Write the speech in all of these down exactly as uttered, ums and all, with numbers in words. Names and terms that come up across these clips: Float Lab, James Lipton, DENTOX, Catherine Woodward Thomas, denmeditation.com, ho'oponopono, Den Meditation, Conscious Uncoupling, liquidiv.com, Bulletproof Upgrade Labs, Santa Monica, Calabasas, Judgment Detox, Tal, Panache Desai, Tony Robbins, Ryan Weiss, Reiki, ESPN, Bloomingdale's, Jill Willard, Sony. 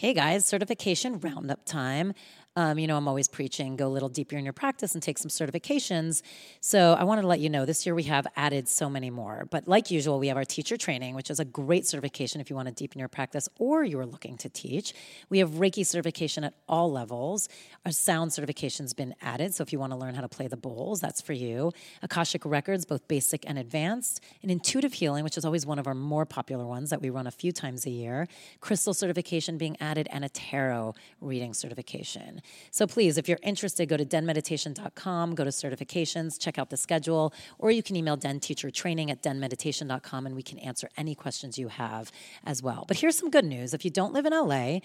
Hey guys, certification roundup time. Um, you know, I'm always preaching, go a little deeper in your practice and take some certifications. So I wanted to let you know this year we have added so many more. But like usual, we have our teacher training, which is a great certification if you want to deepen your practice or you're looking to teach. We have Reiki certification at all levels. Our sound certification's been added. So if you want to learn how to play the bowls, that's for you. Akashic Records, both basic and advanced. And Intuitive Healing, which is always one of our more popular ones that we run a few times a year. Crystal certification being added. Added and a tarot reading certification. So please, if you're interested, go to den meditation dot com, go to certifications, check out the schedule, or you can email Den Teacher Training at den meditation dot com and we can answer any questions you have as well. But here's some good news. If you don't live in L A,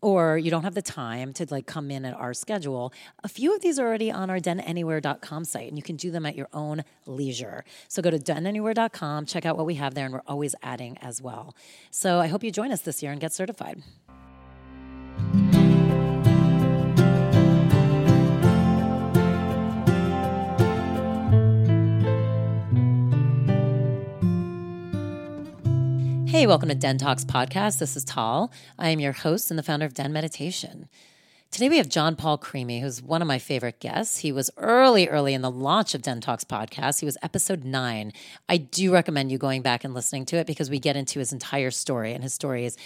or you don't have the time to like come in at our schedule, a few of these are already on our den anywhere dot com site, and you can do them at your own leisure. So go to den anywhere dot com, check out what we have there, and we're always adding as well. So I hope you join us this year and get certified. Hey, welcome to Den Talks podcast. This is Tal. I am your host and the founder of Den Meditation. Today we have John Paul Creamy, who's one of my favorite guests. He was early, early in the launch of DENTOX podcast. He was episode nine. I do recommend you going back and listening to it because we get into his entire story, and his story is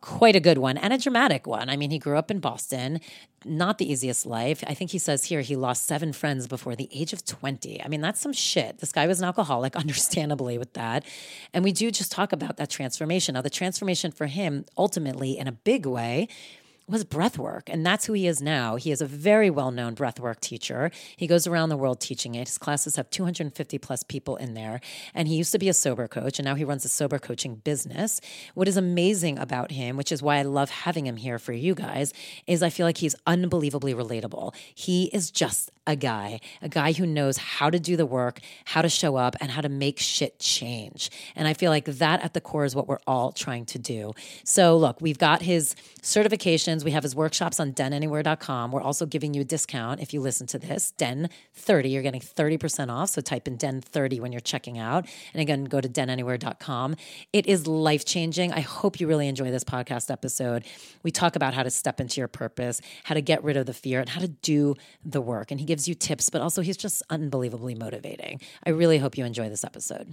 quite a good one and a dramatic one. I mean, he grew up in Boston, not the easiest life. I think he says here he lost seven friends before the age of twenty. I mean, that's some shit. This guy was an alcoholic, understandably, with that. And we do just talk about that transformation. Now, the transformation for him, ultimately, in a big way, was breath work, and that's who he is now. He is a very well-known breath work teacher. He goes around the world teaching it. His classes have two hundred fifty plus people in there, and he used to be a sober coach, and now he runs a sober coaching business. What is amazing about him, which is why I love having him here for you guys, is I feel like he's unbelievably relatable. He is just a guy, a guy who knows how to do the work, how to show up, and how to make shit change. And I feel like that at the core is what we're all trying to do. So look, we've got his certifications. We have his workshops on den anywhere dot com. We're also giving you a discount if you listen to this, den thirty. You're getting thirty percent off. So type in den thirty when you're checking out. And again, go to den anywhere dot com. It is life-changing. I hope you really enjoy this podcast episode. We talk about how to step into your purpose, how to get rid of the fear, and how to do the work. And he gives gives you tips, but also he's just unbelievably motivating. I really hope you enjoy this episode.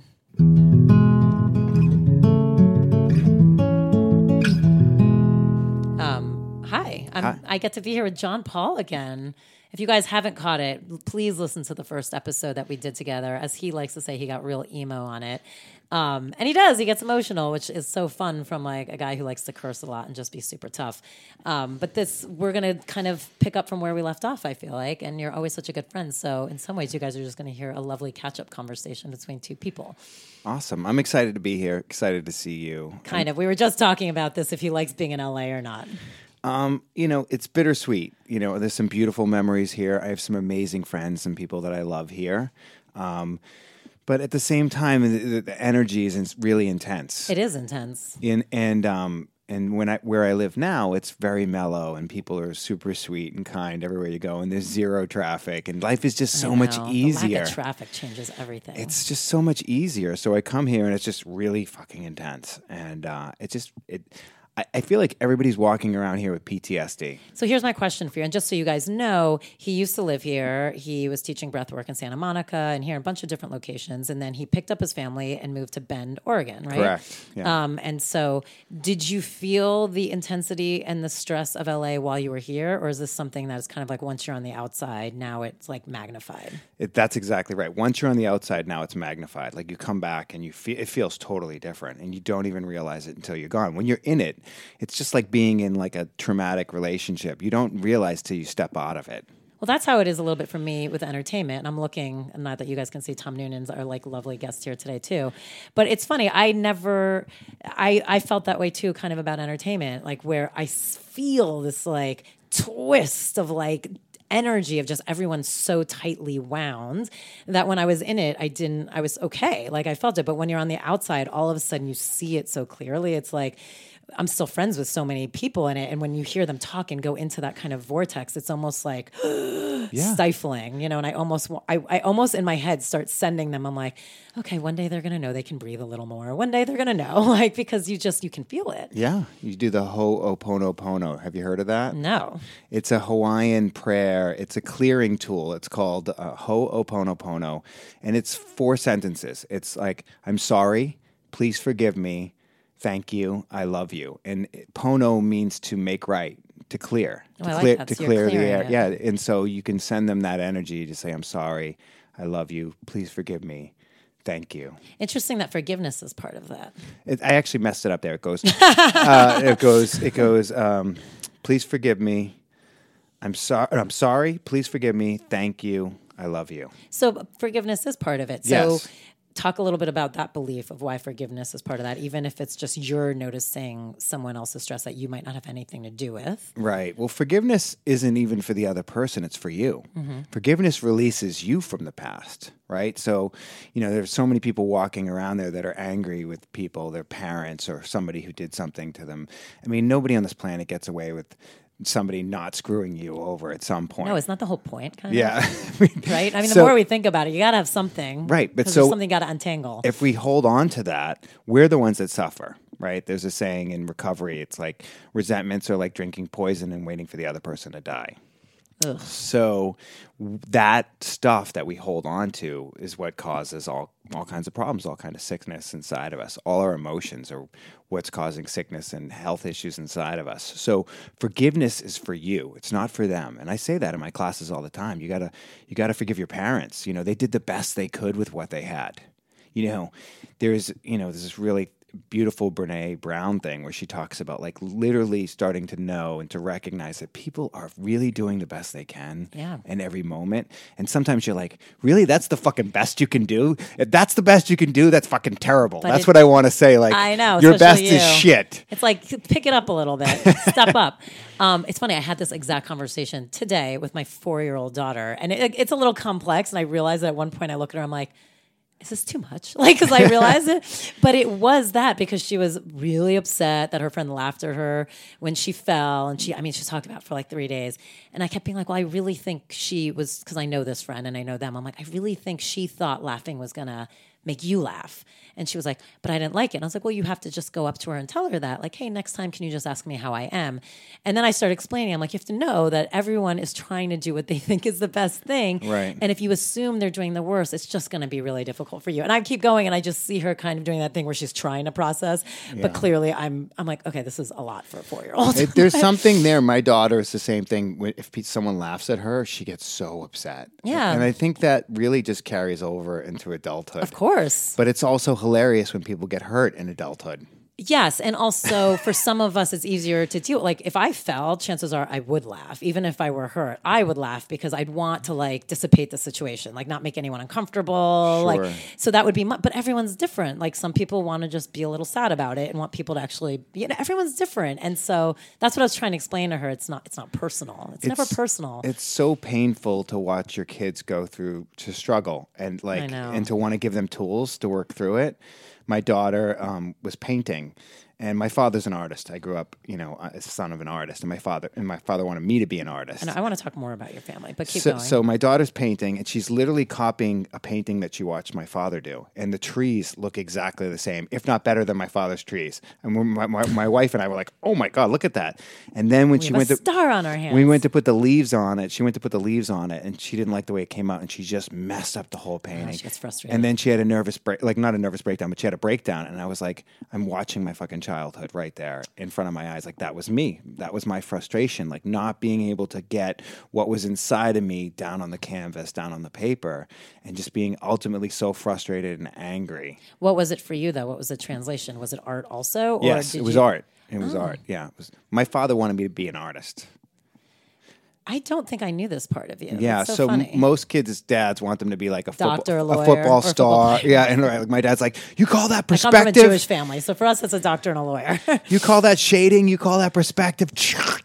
Um, hi, I'm, hi. I get to be here with John Paul again. If you guys haven't caught it, please listen to the first episode that we did together. As he likes to say, he got real emo on it. Um, and he does. He gets emotional, which is so fun from like a guy who likes to curse a lot and just be super tough. Um, but this, we're going to kind of pick up from where we left off, I feel like. And you're always such a good friend. So in some ways, you guys are just going to hear a lovely catch-up conversation between two people. Awesome. I'm excited to be here. Excited to see you. Kind I'm- of. We were just talking about this, if he likes being in L A or not. Um, you know, it's bittersweet. You know, there's some beautiful memories here. I have some amazing friends, some people that I love here. Um, but at the same time, the, the energy is really intense. It is intense. In, and um, and when I where I live now, it's very mellow, and people are super sweet and kind everywhere you go, and there's zero traffic, and life is just so much easier. The lack of traffic changes everything. It's just so much easier. So I come here, and it's just really fucking intense, and uh, it's just it. I feel like everybody's walking around here with P T S D. So here's my question for you. And just so you guys know, he used to live here. He was teaching breathwork in Santa Monica and here in a bunch of different locations. And then he picked up his family and moved to Bend, Oregon, right? Correct. Yeah. Um, and so did you feel the intensity and the stress of L A while you were here? Or is this something that's kind of like once you're on the outside, now it's like magnified? It, that's exactly right. Once you're on the outside, now it's magnified. Like you come back and you feel it feels totally different. And you don't even realize it until you're gone. When you're in it, it's just like being in like a traumatic relationship. You don't realize till you step out of it. Well, that's how it is a little bit for me with entertainment. And I'm looking, not that you guys can see, Tom Noonan's our like lovely guest here today too. But it's funny. I never, I, I felt that way too, kind of about entertainment, like where I feel this like twist of like energy of just everyone so tightly wound that when I was in it, I didn't, I was okay. Like I felt it. But when you're on the outside, all of a sudden you see it so clearly. It's like, I'm still friends with so many people in it. And when you hear them talk and go into that kind of vortex, it's almost like yeah. stifling, you know? And I almost, I, I almost in my head start sending them. I'm like, okay, one day they're going to know they can breathe a little more. One day they're going to know, like, because you just, you can feel it. Yeah. You do the ho'oponopono. Have you heard of that? No. It's a Hawaiian prayer. It's a clearing tool. It's called uh, ho'oponopono. And it's four sentences. It's like, I'm sorry, please forgive me. Thank you. I love you. And pono means to make right, to clear, to oh, clear, like to so clear the air. It. Yeah. And so you can send them that energy to say, I'm sorry. I love you. Please forgive me. Thank you. Interesting that forgiveness is part of that. It, I actually messed it up there. It goes, uh, it goes, it goes, um, please forgive me. I'm sorry. I'm sorry. Please forgive me. Thank you. I love you. So forgiveness is part of it. So yes. Talk a little bit about that belief of why forgiveness is part of that, even if it's just you're noticing someone else's stress that you might not have anything to do with. Right. Well, forgiveness isn't even for the other person. It's for you. Mm-hmm. Forgiveness releases you from the past, right? So, you know, there's so many people walking around there that are angry with people, their parents or somebody who did something to them. I mean, nobody on this planet gets away with somebody not screwing you over at some point. No, it's not the whole point. Kind yeah. of. Yeah. Right? I mean, so, the more we think about it, you got to have something. Right. But so something got to untangle. If we hold on to that, we're the ones that suffer, right? There's a saying in recovery, it's like resentments are like drinking poison and waiting for the other person to die. Ugh. So that stuff that we hold on to is what causes all, all kinds of problems, all kinds of sickness inside of us. All our emotions are what's causing sickness and health issues inside of us. So forgiveness is for you. It's not for them. And I say that in my classes all the time. You gotta, you gotta forgive your parents. You know, they did the best they could with what they had. You know, there's, you know, there's this really beautiful Brene Brown thing where she talks about like literally starting to know and to recognize that people are really doing the best they can yeah. in every moment. And sometimes you're like, really? That's the fucking best you can do? If that's the best you can do, that's fucking terrible. But that's it, what I want to say. Like, I know, your best you. is shit. It's like, pick it up a little bit. Step up. Um, it's funny. I had this exact conversation today with my four-year-old daughter. And it, it's a little complex. And I realized that at one point I look at her, I'm like, is this too much? Like, because I realized it. But it was that because she was really upset that her friend laughed at her when she fell. And she, I mean, she talked about it for like three days. And I kept being like, well, I really think she was, because I know this friend and I know them. I'm like, I really think she thought laughing was going to make you laugh. And she was like, but I didn't like it. And I was like, well, you have to just go up to her and tell her that. Like, hey, next time, can you just ask me how I am? And then I started explaining. I'm like, you have to know that everyone is trying to do what they think is the best thing. Right. And if you assume they're doing the worst, it's just going to be really difficult for you. And I keep going and I just see her kind of doing that thing where she's trying to process. Yeah. But clearly I'm I'm like, okay, this is a lot for a four-year-old. It, there's something there. My daughter is the same thing. If someone laughs at her, she gets so upset. Yeah. And I think that really just carries over into adulthood. Of course. But it's also hilarious when people get hurt in adulthood. Yes, and also for some of us, it's easier to deal. Like if I fell, chances are I would laugh. Even if I were hurt, I would laugh because I'd want to like dissipate the situation, like not make anyone uncomfortable. Sure. Like so that would be. Mu- but everyone's different. Like some people want to just be a little sad about it and want people to actually. You know, everyone's different, and so that's what I was trying to explain to her. It's not. It's not personal. It's, it's never personal. It's so painful to watch your kids go through to struggle and like and to want to give them tools to work through it. My daughter um, was painting, and my father's an artist. I grew up, you know, as a son of an artist, and my father and my father wanted me to be an artist. And I want to talk more about your family, but keep so, going. So my daughter's painting, and she's literally copying a painting that she watched my father do. And the trees look exactly the same, if not better than my father's trees. And my, my, my wife and I were like, "Oh my God, look at that!" And then when we she have went a to star on our hands, we went to put the leaves on it. She went to put the leaves on it, and she didn't like the way it came out, and she just messed up the whole painting. Oh, she gets frustrated. And then she had a nervous break, like not a nervous breakdown, but she had a breakdown. And I was like, "I'm watching my fucking child." Childhood right there in front of my eyes. Like that was me. That was my frustration, like not being able to get what was inside of me down on the canvas, down on the paper, and just being ultimately so frustrated and angry. What was it for you though? What was the translation? Was it art also? Or yes, did it was you... art. It was oh. art. Yeah. It was... My father wanted me to be an artist. I don't think I knew this part of you. Yeah, That's so, so funny. M- most kids' dads want them to be like a football, doctor, a, lawyer, a football star. Football yeah, and like my dad's like, you call that perspective? I come from a Jewish family, so for us, it's a doctor and a lawyer. You call that shading? You call that perspective?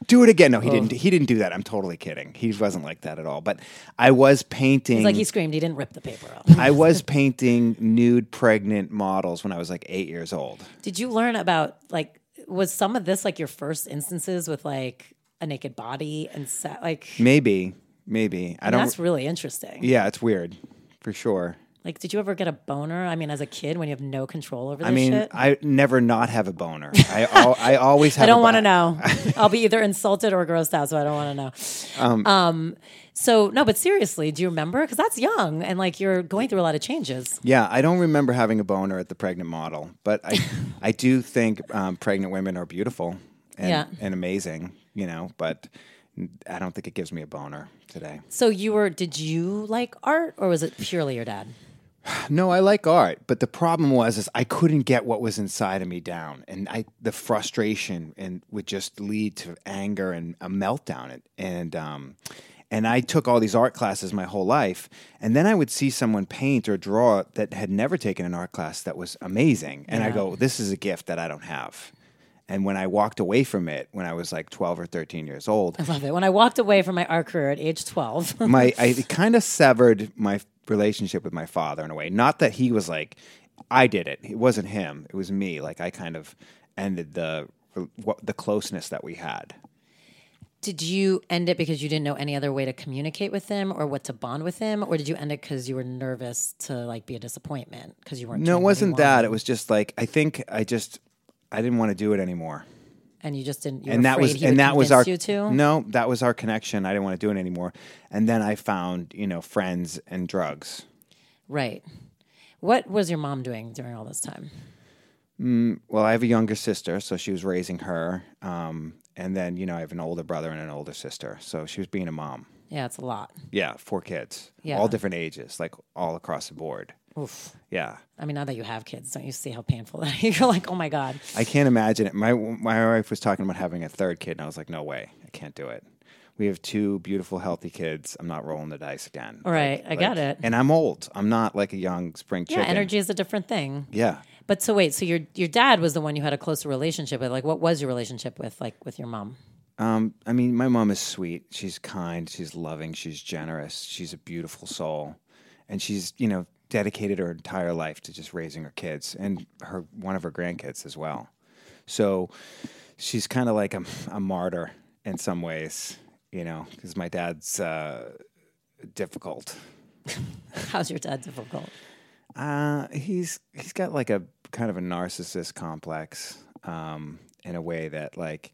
Do it again. No, he oh. didn't. He didn't do that. I'm totally kidding. He wasn't like that at all. But I was painting. It's like he screamed. He didn't rip the paper off. I was painting nude, pregnant models when I was like eight years old. Did you learn about like? Was some of this like your first instances with like? A naked body and set, like maybe, maybe I don't. That's really interesting. Yeah, it's weird, for sure. Like, did you ever get a boner? I mean, as a kid, when you have no control over this shit. I mean, shit? I never not have a boner. I al- I always have. I don't want to know. I'll be either insulted or grossed out, so I don't want to know. Um, um, so no, but seriously, do you remember? Because that's young, and like you're going through a lot of changes. Yeah, I don't remember having a boner at the pregnant model, but I, I do think um, pregnant women are beautiful and, yeah. and amazing. You know, but I don't think it gives me a boner today. So you were, did you like art or was it purely your dad? No, I like art, but the problem was is I couldn't get what was inside of me down. And I the frustration and would just lead to anger and a meltdown. And, and, um, and I took all these art classes my whole life. And then I would see someone paint or draw that had never taken an art class that was amazing. And yeah. I go, this is a gift that I don't have. And when I walked away from it, when I was like twelve or thirteen years old. I love it. When I walked away from my art career at age twelve. my I kind of severed my relationship with my father in a way. Not that he was like, I did it. It wasn't him. It was me. Like I kind of ended the the closeness that we had. Did you end it because you didn't know any other way to communicate with him or what to bond with him? Or did you end it because you were nervous to like be a disappointment because you weren't No, it wasn't that. It was just like, I think I just... I didn't want to do it anymore. And you just didn't, you and were that was, he and that was our, you to? No, that was our connection. I didn't want to do it anymore. And then I found, you know, friends and drugs. Right. What was your mom doing during all this time? Mm, well, I have a younger sister, so she was raising her. Um, and then, you know, I have an older brother and an older sister. So she was being a mom. Yeah, it's a lot. Yeah, four kids. Yeah. All different ages, like all across the board. Oof. Yeah. I mean, now that you have kids, don't you see how painful that is? You're like, oh my God. I can't imagine it. My my wife was talking about having a third kid, and I was like, no way. I can't do it. We have two beautiful, healthy kids. I'm not rolling the dice again. All right. Like, I like, got it. And I'm old. I'm not like a young spring chicken. Yeah, energy is a different thing. Yeah. But so wait, so your your dad was the one you had a closer relationship with. Like, what was your relationship with, like, with your mom? Um, I mean, my mom is sweet. She's kind. She's loving. She's generous. She's a beautiful soul. And she's, you know... dedicated her entire life to just raising her kids and her one of her grandkids as well. So she's kind of like a, a martyr in some ways, you know, because my dad's uh, difficult. How's your dad difficult? Uh, he's he's got like a kind of a narcissist complex um, in a way that like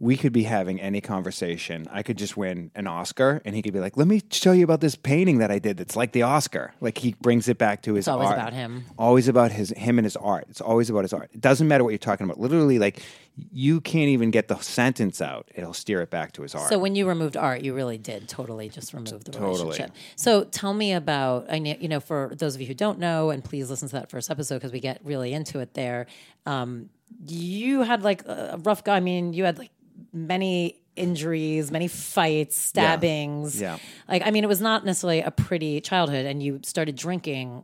we could be having any conversation. I could just win an Oscar, and he could be like, let me show you about this painting that I did that's like the Oscar. Like, he brings it back to his art. It's always art. About him. Always about his him and his art. It's always about his art. It doesn't matter what you're talking about. Literally, like, you can't even get the sentence out. It'll steer it back to his art. So when you removed art, you really did totally just remove the totally. relationship. So tell me about, I know, you know, for those of you who don't know, and please listen to that first episode because we get really into it there. Um, you had, like, a rough guy. I mean, you had, like, many injuries, many fights, stabbings. Yeah. Yeah. Like, I mean, it was not necessarily a pretty childhood, and you started drinking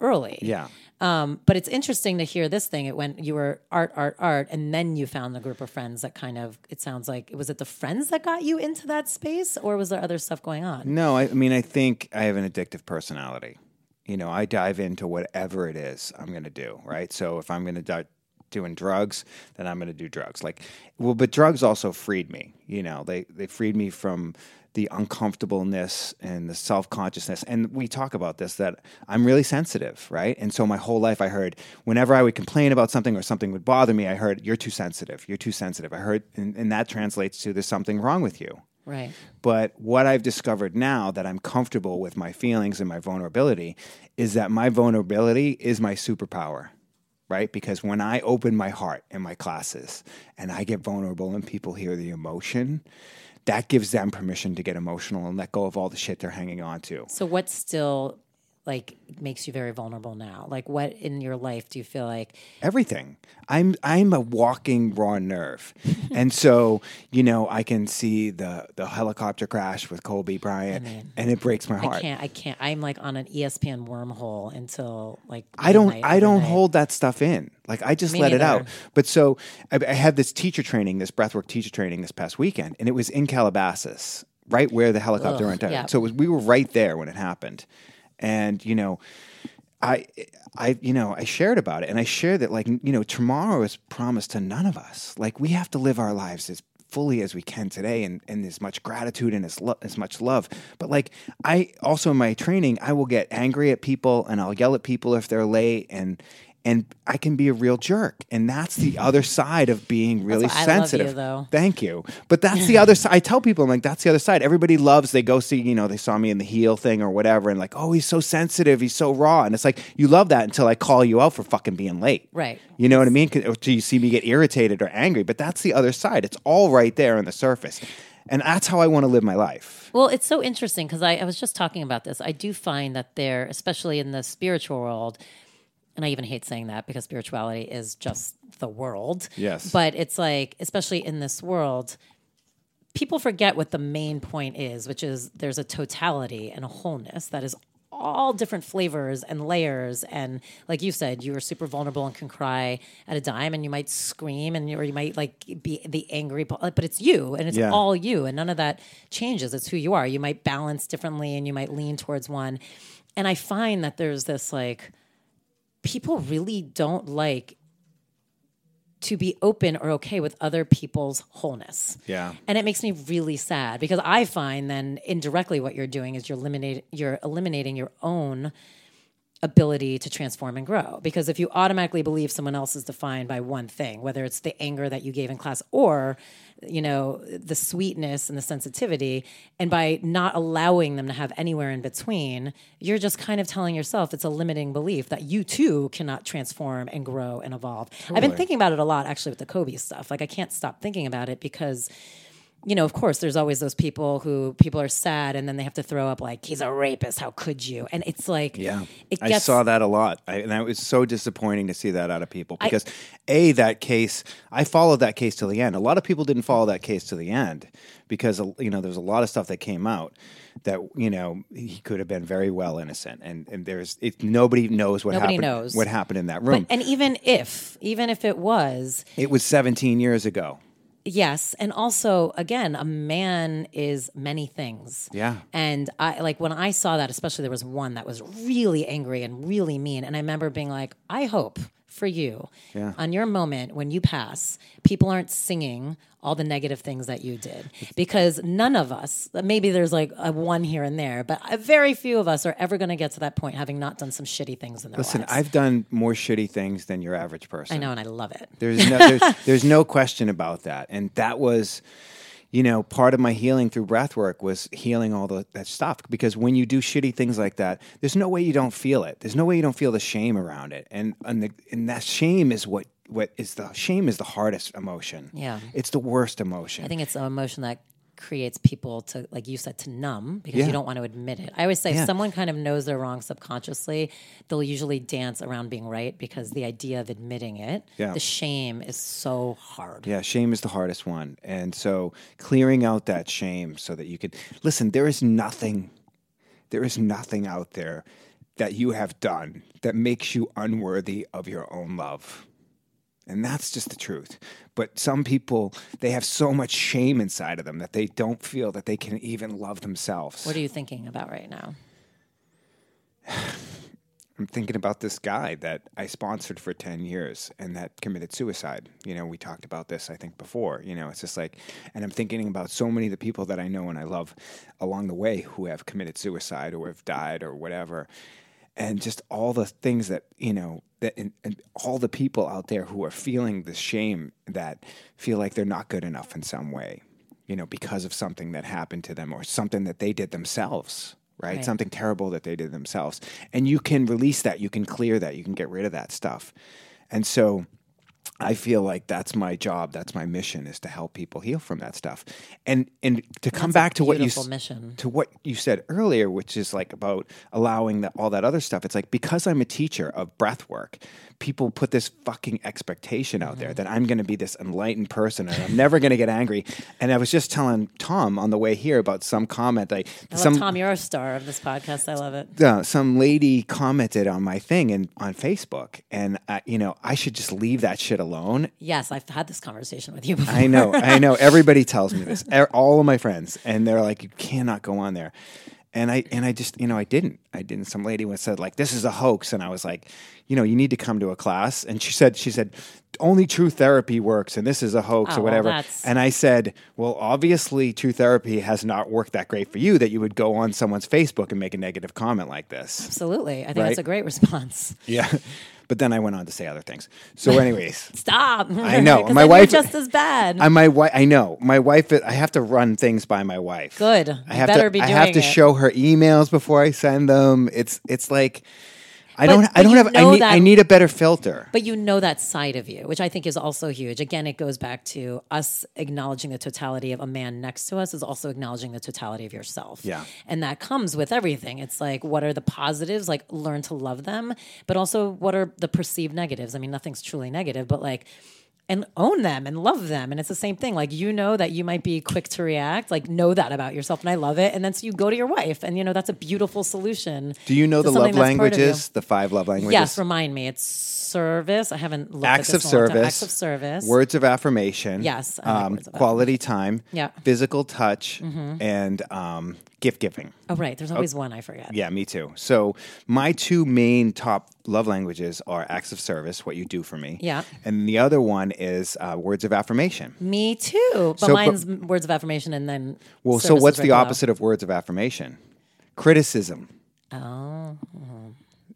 early. Yeah. Um, but it's interesting to hear this thing. It went, you were art, art, art, and then you found the group of friends that kind of, it sounds like, was it the friends that got you into that space, or was there other stuff going on? No, I, I mean, I think I have an addictive personality. You know, I dive into whatever it is I'm going to do, right? So if I'm going to dive doing drugs, then I'm going to do drugs. Like, well, but drugs also freed me, you know, they, they freed me from the uncomfortableness and the self-consciousness. And we talk about this, that I'm really sensitive, right? And so my whole life I heard, whenever I would complain about something or something would bother me, I heard, you're too sensitive, you're too sensitive. I heard, and, and that translates to there's something wrong with you. Right. But what I've discovered now that I'm comfortable with my feelings and my vulnerability is that my vulnerability is my superpower. Right? Because when I open my heart in my classes and I get vulnerable and people hear the emotion, that gives them permission to get emotional and let go of all the shit they're hanging on to. So what's still like makes you very vulnerable now? Like, what in your life do you feel like? Everything. I'm I'm a walking raw nerve. And so, you know, I can see the the helicopter crash with Kobe Bryant, I mean, and it breaks my heart. I can't I can't I'm like on an E S P N wormhole until like I don't I don't midnight. hold that stuff in. Like, I just Me let neither. it out. But so I, I had this teacher training, this breathwork teacher training this past weekend, and it was in Calabasas, right where the helicopter Ugh, went down. Yeah. So it was, we were right there when it happened. And, you know, I, I, you know, I shared about it, and I shared that, like, you know, tomorrow is promised to none of us. Like, we have to live our lives as fully as we can today, and, and as much gratitude and as, lo- as much love. But, like, I also in my training, I will get angry at people, and I'll yell at people if they're late, and and I can be a real jerk. And that's the other side of being really that's sensitive. I love you, though. Thank you. But that's the other side. I tell people, I'm like, that's the other side. Everybody loves, they go see, you know, they saw me in the heel thing or whatever. And like, oh, he's so sensitive. He's so raw. And it's like, you love that until I call you out for fucking being late. Right. You know what I mean? Until you see me get irritated or angry. But that's the other side. It's all right there on the surface. And that's how I want to live my life. Well, it's so interesting because I, I was just talking about this. I do find that there, especially in the spiritual world, and I even hate saying that because spirituality is just the world. Yes. But it's like, especially in this world, people forget what the main point is, which is there's a totality and a wholeness that is all different flavors and layers. And like you said, you were super vulnerable and can cry at a dime, and you might scream, and you, or you might like be the angry, but it's you, and it's yeah. all you, and none of that changes. It's who you are. You might balance differently, and you might lean towards one. And I find that there's this like, people really don't like to be open or okay with other people's wholeness. Yeah. And it makes me really sad because I find then indirectly what you're doing is you're eliminate, you're eliminating your own ability to transform and grow. Because if you automatically believe someone else is defined by one thing, whether it's the anger that you gave in class or, you know, the sweetness and the sensitivity, and by not allowing them to have anywhere in between, you're just kind of telling yourself it's a limiting belief that you too cannot transform and grow and evolve. Totally. I've been thinking about it a lot, actually, with the Kobe stuff. Like, I can't stop thinking about it because, you know, of course, there's always those people who people are sad and then they have to throw up like, he's a rapist, how could you? And it's like, yeah, it gets... I saw that a lot. I, and it was so disappointing to see that out of people because I... A, that case, I followed that case to the end. A lot of people didn't follow that case to the end because, you know, there's a lot of stuff that came out that, you know, he could have been very well innocent. And, and there's, it, nobody knows what nobody happened knows. what happened in that room. But, and even if, even if it was... It was seventeen years ago. Yes. And also, again, a man is many things. Yeah. And I like when I saw that, especially there was one that was really angry and really mean. And I remember being like, I hope for you yeah. on your moment when you pass, people aren't singing all the negative things that you did, because none of us, maybe there's like a one here and there, but very few of us are ever going to get to that point having not done some shitty things in their Listen, lives. Listen, I've done more shitty things than your average person. I know, and I love it. There's no, there's, there's no question about that. And that was, you know, part of my healing through breath work was healing all the, that stuff. Because when you do shitty things like that, there's no way you don't feel it. There's no way you don't feel the shame around it. And and, the, and that shame is what What is the shame is the hardest emotion. Yeah. It's the worst emotion. I think it's an emotion that creates people to, like you said, to numb because yeah. you don't want to admit it. I always say yeah. if someone kind of knows they're wrong subconsciously, they'll usually dance around being right because the idea of admitting it, yeah. the shame is so hard. Yeah, shame is the hardest one. And so clearing out that shame so that you could, listen, there is nothing, there is nothing out there that you have done that makes you unworthy of your own love. And that's just the truth. But some people, they have so much shame inside of them that they don't feel that they can even love themselves. What are you thinking about right now? I'm thinking about this guy that I sponsored for ten years and that committed suicide. You know, we talked about this, I think, before. You know, it's just like, and I'm thinking about so many of the people that I know and I love along the way who have committed suicide or have died or whatever. And just all the things that, you know, that in, and all the people out there who are feeling the shame that feel like they're not good enough in some way, you know, because of something that happened to them or something that they did themselves, right? right? Something terrible that they did themselves. And you can release that. You can clear that. You can get rid of that stuff. And so I feel like that's my job. That's my mission, is to help people heal from that stuff. And and to come that's back to what you mission. to what you said earlier, which is like about allowing the, all that other stuff. It's like, because I'm a teacher of breath work, people put this fucking expectation out mm-hmm. there that I'm going to be this enlightened person and I'm never going to get angry. And I was just telling Tom on the way here about some comment. I, I some, love Tom, you're a star of this podcast. I love it. Uh, some lady commented on my thing and on Facebook, and uh, you know, I should just leave that shit alone. Alone. Yes, I've had this conversation with you before. I know, I know. Everybody tells me this. All of my friends, and they're like, "You cannot go on there." And I and I just, you know, I didn't. I didn't. Some lady was said like, "This is a hoax," and I was like, "You know, you need to come to a class." And she said, "She said only true therapy works, and this is a hoax," oh, or whatever. Well, and I said, "Well, obviously, true therapy has not worked that great for you that you would go on someone's Facebook and make a negative comment like this." Absolutely, I think right? that's a great response. Yeah. But then I went on to say other things. So, anyways, stop. I know my wife just as bad. I my wife. I know my wife. I have to run things by my wife. Good. I you have better to. Be I doing have to it. show her emails before I send them. It's it's like I but, don't. I don't have. I need. That, I need a better filter. But you know that side of you, which I think is also huge. Again, it goes back to us acknowledging the totality of a man next to us is also acknowledging the totality of yourself. Yeah. And that comes with everything. It's like, what are the positives? Like, learn to love them, but also what are the perceived negatives? I mean, nothing's truly negative, but like. And own them and love them. And it's the same thing. Like, you know that you might be quick to react. Like, know that about yourself. And I love it. And then so you go to your wife. And, you know, that's a beautiful solution. Do you know the love languages? The five love languages? Yes, remind me. It's service. I haven't looked at this in a long time. Acts of service. Words of affirmation. Yes. Um, like quality time. Yeah. Physical touch. Mm-hmm. And um, gift giving. Oh, right. There's always oh, one I forget. Yeah, me too. So my two main top love languages are acts of service, what you do for me. Yeah. And the other one is uh, words of affirmation. Me too. But so, mine's but, words of affirmation and then well, so what's the opposite of words of affirmation? Criticism. Oh.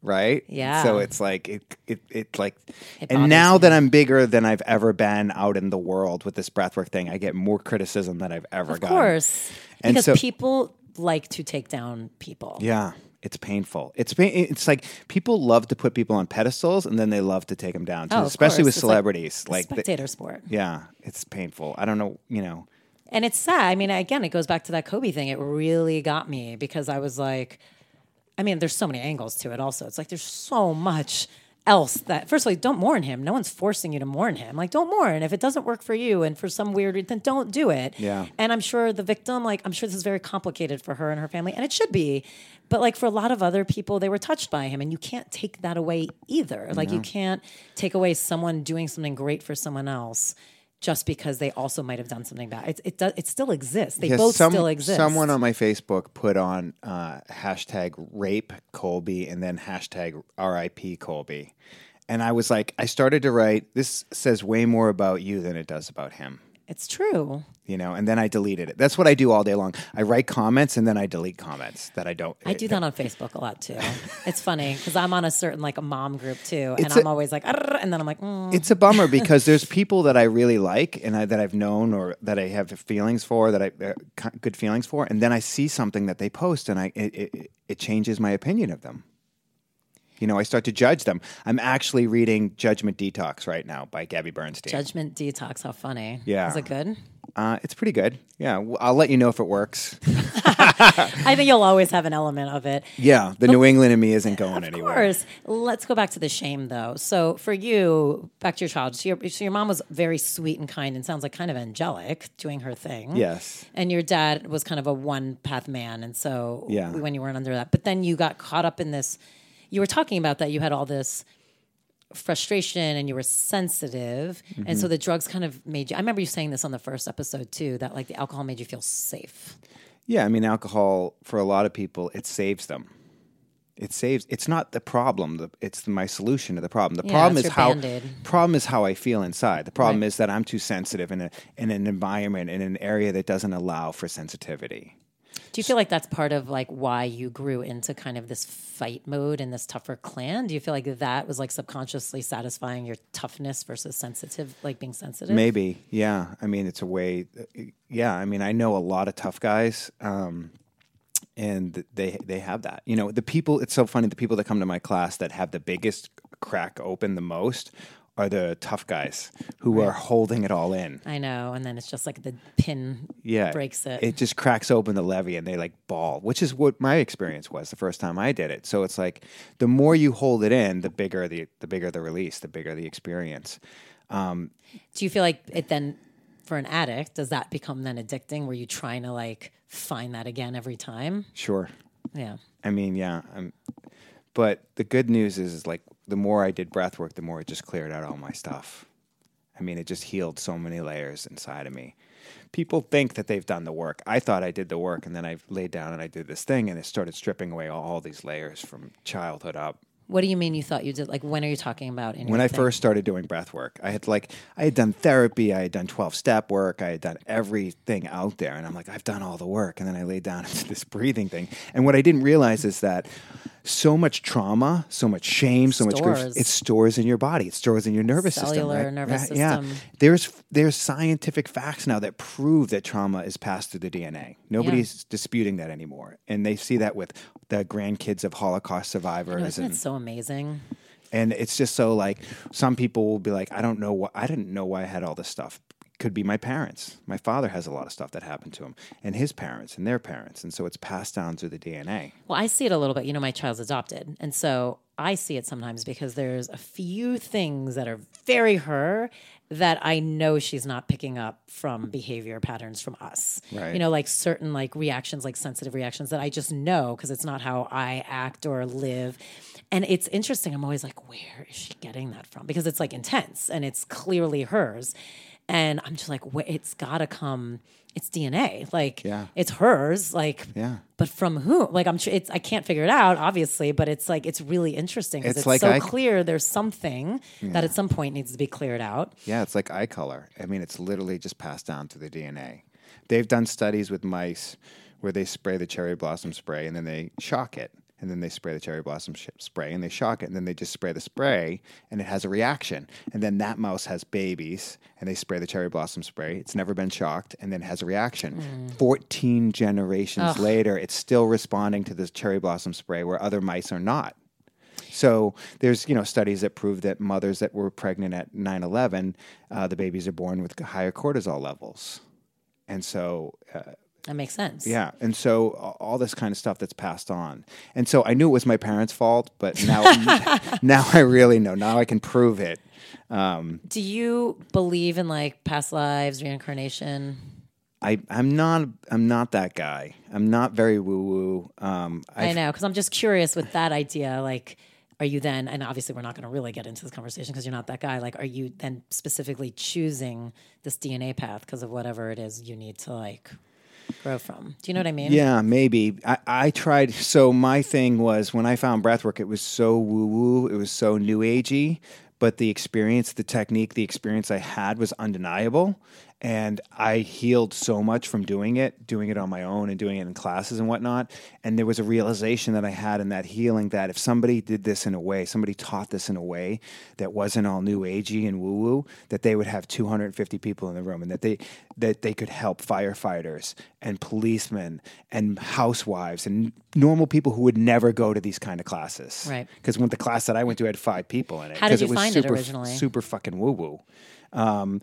Right? Yeah. So it's like, it, it, it like, it and now me. that I'm bigger than I've ever been out in the world with this breathwork thing, I get more criticism than I've ever gotten. Of course. And because so, people like to take down people. Yeah. It's painful. It's pain- it's like people love to put people on pedestals and then they love to take them down, too, oh, especially course. with it's celebrities. Like, like spectator the, sport. Yeah, it's painful. I don't know, you know. And it's sad. I mean, again, it goes back to that Kobe thing. It really got me because I was like, I mean, there's so many angles to it also. It's like there's so much else that, first of all, don't mourn him. No one's forcing you to mourn him. Like, don't mourn. If it doesn't work for you and for some weird reason, don't do it. Yeah. And I'm sure the victim, like, I'm sure this is very complicated for her and her family, and it should be. But, like, for a lot of other people, they were touched by him, and you can't take that away either. Like, no. you can't take away someone doing something great for someone else just because they also might have done something bad. It it, do, it still exists. They yes, both some, still exist. Someone on my Facebook put on uh, hashtag rape Colby and then hashtag R I P Colby. And I was like, I started to write, this says way more about you than it does about him. It's true. You know, and then I deleted it. That's what I do all day long. I write comments and then I delete comments that I don't. I do that on Facebook a lot too. It's funny because I'm on a certain like a mom group too, and it's I'm a, always like, and then I'm like, mm. It's a bummer because there's people that I really like and I, that I've known or that I have feelings for, that I uh, good feelings for, and then I see something that they post and I it, it, it changes my opinion of them. You know, I start to judge them. I'm actually reading Judgment Detox right now by Gabby Bernstein. Judgment Detox, how funny. Yeah. Is it good? Uh, it's pretty good. Yeah. I'll let you know if it works. I think you'll always have an element of it. Yeah. The but, New England in me isn't going anywhere. Of course. Anywhere. Let's go back to the shame, though. So for you, back to your childhood. So your, so your mom was very sweet and kind and sounds like kind of angelic, doing her thing. Yes. And your dad was kind of a one-path man. And so yeah. when you weren't under that. But then you got caught up in this. You were talking about that you had all this frustration and you were sensitive. Mm-hmm. And so the drugs kind of made you, I remember you saying this on the first episode too, that like the alcohol made you feel safe. Yeah. I mean, alcohol for a lot of people, it saves them. It saves, it's not the problem. It's my solution to the problem. The yeah, problem is how, Band-Aid. problem is how I feel inside. The problem right. is that I'm too sensitive in a, in an environment, in an area that doesn't allow for sensitivity. Do you feel like that's part of like why you grew into kind of this fight mode and this tougher clan? Do you feel like that was like subconsciously satisfying your toughness versus sensitive, like being sensitive? Maybe, yeah. I mean, it's a way. Yeah, I mean, I know a lot of tough guys, um, and they they have that. You know, the people. It's so funny. The people that come to my class that have the biggest crack open the most are the tough guys who right. are holding it all in. I know. And then it's just like the pin yeah, breaks it. It just cracks open the levee and they like ball, which is what my experience was the first time I did it. So it's like the more you hold it in, the bigger the the bigger the release, the bigger the experience. Um, Do you feel like it then, for an addict, does that become then addicting? Were you trying to like find that again every time? Sure. Yeah. I mean, yeah. I'm, but the good news is, is like, the more I did breath work, the more it just cleared out all my stuff. I mean, it just healed so many layers inside of me. People think that they've done the work. I thought I did the work, and then I laid down and I did this thing, and it started stripping away all these layers from childhood up. What do you mean you thought you did? Like, when are you talking about? In when I thing? first started doing breath work, I had like, I had done therapy, I had done twelve-step work, I had done everything out there, and I'm like, I've done all the work, and then I laid down into this breathing thing. And what I didn't realize is that so much trauma, so much shame, so stores. much grief, it stores in your body, it stores in your nervous Cellular system. Cellular right? nervous right? system. Yeah. There's, there's scientific facts now that prove that trauma is passed through the D N A. Nobody's yeah. disputing that anymore. And they see that with the grandkids of Holocaust survivors. Know, isn't and, it so amazing? And it's just so like, some people will be like, I don't know what, I didn't know why I had all this stuff. Could be my parents. My father has a lot of stuff that happened to him, and his parents, and their parents, and so it's passed down through the D N A. Well, I see it a little bit. You know, my child's adopted, and so I see it sometimes because there's a few things that are very her that I know she's not picking up from behavior patterns from us. Right. You know, like certain like reactions, like sensitive reactions that I just know because it's not how I act or live. And it's interesting. I'm always like, where is she getting that from? Because it's like intense, and it's clearly hers. And I'm just like, it's got to come. It's D N A, like yeah. it's hers, like. Yeah. But from who? Like I'm, it's I can't figure it out, obviously. But it's like it's really interesting because it's, it's like so I, clear. There's something yeah. that at some point needs to be cleared out. Yeah, it's like eye color. I mean, it's literally just passed down through the D N A. They've done studies with mice where they spray the cherry blossom spray and then they shock it. And then they spray the cherry blossom sh- spray, and they shock it, and then they just spray the spray, and it has a reaction. And then that mouse has babies, and they spray the cherry blossom spray. It's never been shocked, and then it has a reaction. Mm. Fourteen generations Ugh. later, it's still responding to this cherry blossom spray where other mice are not. So there's, you know, studies that prove that mothers that were pregnant at nine eleven, uh, the babies are born with higher cortisol levels. And so... Uh, That makes sense. Yeah. And so all this kind of stuff that's passed on. And so I knew it was my parents' fault, but now now I really know. Now I can prove it. Um, Do you believe in like past lives, reincarnation? I, I'm not I'm not that guy. I'm not very woo-woo. Um, I know, because I'm just curious with that idea, like... Are you then, and obviously we're not going to really get into this conversation because you're not that guy, like, are you then specifically choosing this D N A path because of whatever it is you need to, like, grow from? Do you know what I mean? Yeah, maybe. I, I tried, so my thing was when I found breathwork, it was so woo-woo, it was so new agey, but the experience, the technique, the experience I had was undeniable, and I healed so much from doing it, doing it on my own and doing it in classes and whatnot. And there was a realization that I had in that healing that if somebody did this in a way, somebody taught this in a way that wasn't all new agey and woo-woo, that they would have two hundred fifty people in the room, and that they that they could help firefighters and policemen and housewives and normal people who would never go to these kind of classes. Right. Because when the class that I went to had five people in it. How did you it was find super, it originally? Super fucking woo-woo. Um,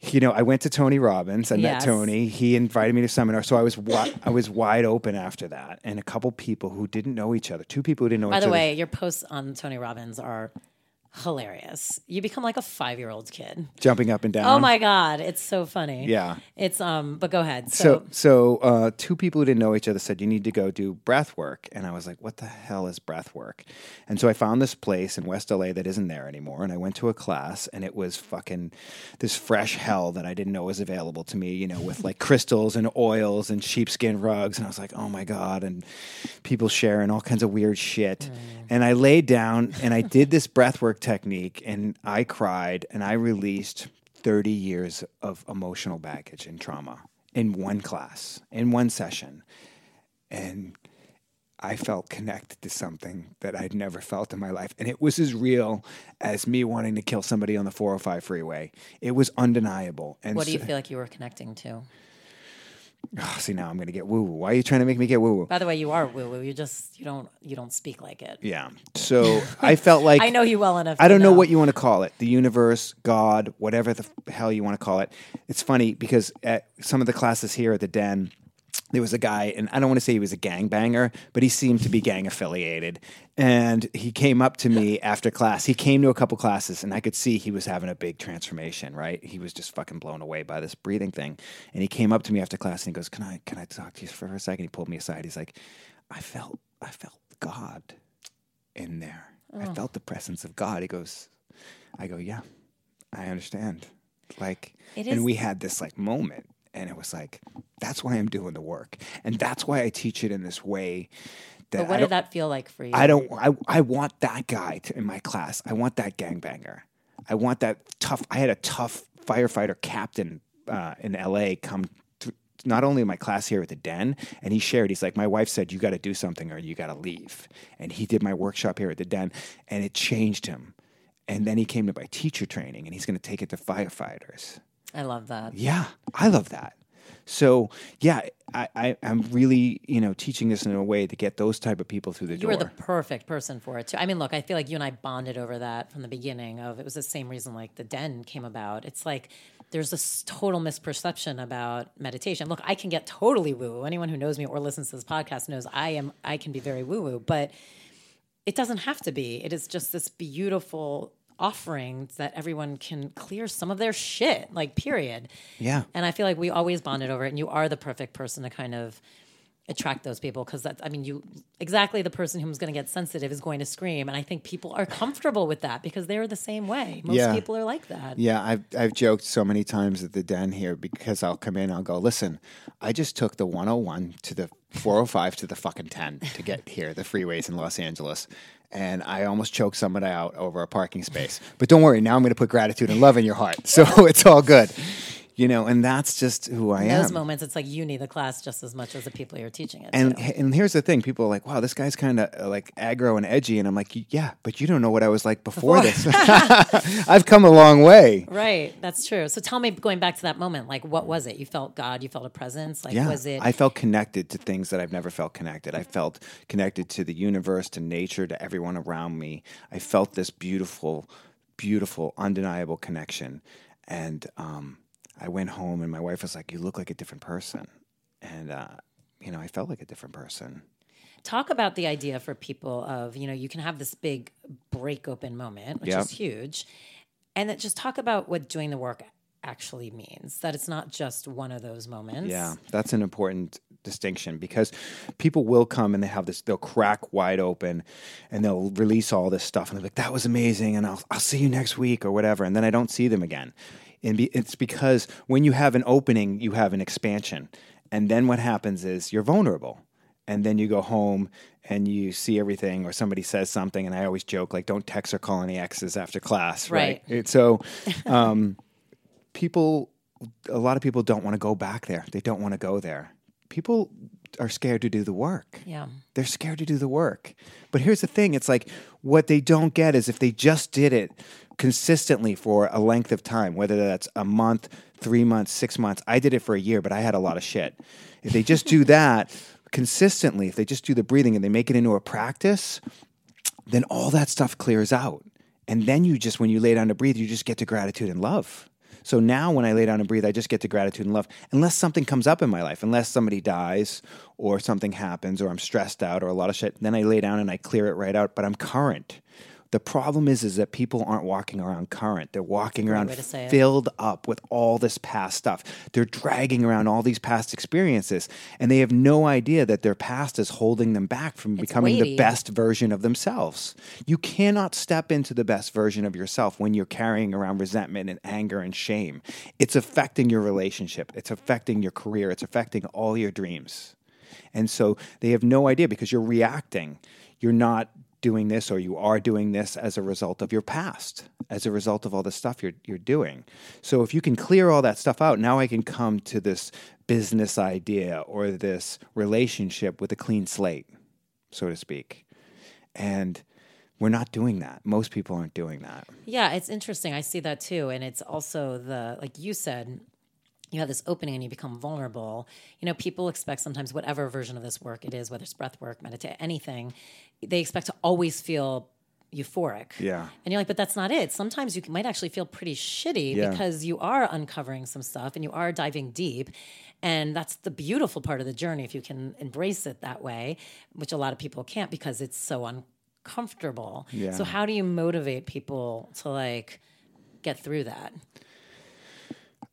You know, I went to Tony Robbins. I yes. met Tony. He invited me to a seminar, so I was wi- I was wide open after that. And a couple people who didn't know each other, two people who didn't know By each other. By the way, your posts on Tony Robbins are hilarious. You become like a five-year-old kid jumping up and down. Oh my god, it's so funny. Yeah, it's um. But go ahead. So, so, so uh, two people who didn't know each other said you need to go do breath work, and I was like, what the hell is breath work? And so I found this place in West L A that isn't there anymore, and I went to a class, and it was fucking this fresh hell that I didn't know was available to me. You know, with like crystals and oils and sheepskin rugs, and I was like, oh my god, and people sharing all kinds of weird shit. Mm. And I laid down and I did this breath work. Technique, and I cried and I released thirty years of emotional baggage and trauma in one class, in one session. And I felt connected to something that I'd never felt in my life. And it was as real as me wanting to kill somebody on the four oh five freeway. It was undeniable. And what do you so, feel like you were connecting to? Oh, see, now I'm going to get woo-woo. Why are you trying to make me get woo-woo? By the way, you are woo-woo. You just, you don't, you don't speak like it. Yeah. So I felt like... I know you well enough. I don't know. know what you want to call it. The universe, God, whatever the f- hell you want to call it. It's funny because at some of the classes here at the Den, there was a guy, and I don't want to say he was a gangbanger, but he seemed to be gang-affiliated. And he came up to me after class. He came to a couple classes, and I could see he was having a big transformation, right? He was just fucking blown away by this breathing thing. And he came up to me after class, and he goes, can I can I talk to you for a second? He pulled me aside. He's like, I felt I felt God in there. Oh. I felt the presence of God. He goes, I go, yeah, I understand. Like, it is- and we had this, like, moment. And it was like, that's why I'm doing the work. And that's why I teach it in this way. That but what did that feel like for you? I don't, I, I want that guy to, in my class. I want that gangbanger. I want that tough, I had a tough firefighter captain uh, in L A come to not only my class here at the Den, and he shared, he's like, my wife said, you got to do something or you got to leave. And he did my workshop here at the Den, and it changed him. And then he came to my teacher training, and he's going to take it to firefighters. I love that. Yeah, I love that. So, yeah, I, I, I'm really, you know, teaching this in a way to get those type of people through the you door. You were the perfect person for it, too. I mean, look, I feel like you and I bonded over that from the beginning of, it was the same reason, like, the Den came about. It's like there's this total misperception about meditation. Look, I can get totally woo-woo. Anyone who knows me or listens to this podcast knows I am. I can be very woo-woo, but it doesn't have to be. It is just this beautiful offerings that everyone can clear some of their shit, like, period. Yeah. And I feel like we always bonded over it, and you are the perfect person to kind of attract those people, because that's, I mean, you, exactly the person who's going to get sensitive is going to scream, and I think people are comfortable with that because they're the same way. Most yeah. people are like that. Yeah, I've I've joked so many times at the Den here, because I'll come in, I'll go, listen, I just took the one oh one to the four oh five to the fucking ten to get here, the freeways in Los Angeles. And I almost choked somebody out over a parking space. But don't worry, now I'm going to put gratitude and love in your heart. So it's all good. You know, and that's just who I in am. Those moments, it's like you need the class just as much as the people you're teaching it and, to. And here's the thing. People are like, wow, this guy's kind of like aggro and edgy. And I'm like, yeah, but you don't know what I was like before, before. this. I've come a long way. Right. That's true. So tell me, going back to that moment, like, what was it? You felt God, you felt a presence? Like, yeah, was it? I felt connected to things that I've never felt connected. I felt connected to the universe, to nature, to everyone around me. I felt this beautiful, beautiful, undeniable connection. And, um, I went home, and my wife was like, you look like a different person. And, uh, you know, I felt like a different person. Talk about the idea for people of, you know, you can have this big break open moment, which yep. is huge. And that just talk about what doing the work actually means, that it's not just one of those moments. Yeah, that's an important distinction, because people will come and they have this, they'll crack wide open and they'll release all this stuff. And they're like, that was amazing. And I'll, I'll see you next week or whatever. And then I don't see them again. And be, it's because when you have an opening, you have an expansion. And then what happens is you're vulnerable. And then you go home and you see everything, or somebody says something. And I always joke, like, don't text or call any exes after class. Right. right? It, so um, people, a lot of people don't want to go back there. They don't want to go there. People are scared to do the work. Yeah. They're scared to do the work. But here's the thing. It's like, what they don't get is if they just did it consistently for a length of time, whether that's a month, three months, six months. I did it for a year, but I had a lot of shit. If they just do that consistently, if they just do the breathing and they make it into a practice, then all that stuff clears out. And then you just, when you lay down to breathe, you just get to gratitude and love. So now when I lay down and breathe, I just get to gratitude and love, unless something comes up in my life, unless somebody dies or something happens or I'm stressed out or a lot of shit. Then I lay down and I clear it right out, but I'm current. The problem is, is that people aren't walking around current. They're walking around filled it. up with all this past stuff. They're dragging around all these past experiences, and they have no idea that their past is holding them back from it's becoming weighty. the best version of themselves. You cannot step into the best version of yourself when you're carrying around resentment and anger and shame. It's affecting your relationship. It's affecting your career. It's affecting all your dreams. And so they have no idea, because you're reacting. You're not doing this, or you are doing this as a result of your past, as a result of all the stuff you're you're doing. So if you can clear all that stuff out, now I can come to this business idea or this relationship with a clean slate, so to speak. And we're not doing that. Most people aren't doing that. Yeah, it's interesting. I see that too. And it's also the, like you said, you have this opening and you become vulnerable. You know, people expect sometimes whatever version of this work it is, whether it's breath work, meditate, anything, they expect to always feel euphoric. Yeah. And you're like, but that's not it. Sometimes you might actually feel pretty shitty yeah. because you are uncovering some stuff and you are diving deep. And that's the beautiful part of the journey if you can embrace it that way, which a lot of people can't because it's so uncomfortable. Yeah. So how do you motivate people to like get through that?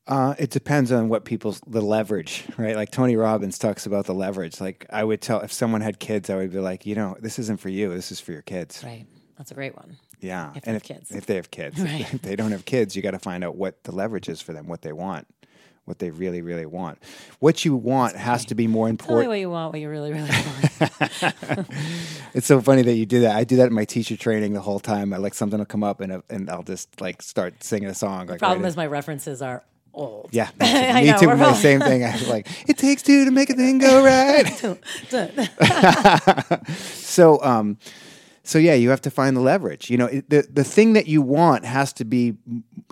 Uh, it depends on what people's, the leverage, right? Like Tony Robbins talks about the leverage. Like I would tell, if someone had kids, I would be like, you know, this isn't for you. This is for your kids. Right. That's a great one. Yeah. If they and have if, kids. If they have kids. Right. If they don't have kids, you got to find out what the leverage is for them, what they want, what they really, really want. What you want That's has funny. to be more important. Tell me what you want, what you really, really want. It's so funny that you do that. I do that in my teacher training the whole time. I like something will come up and, and I'll just like start singing a song. The like, problem right is my references are old. Yeah, me too. I know, me too the probably... same thing. I was like, it takes two to make a thing go right. so, um, so yeah, you have to find the leverage. You know, it, the the thing that you want has to be,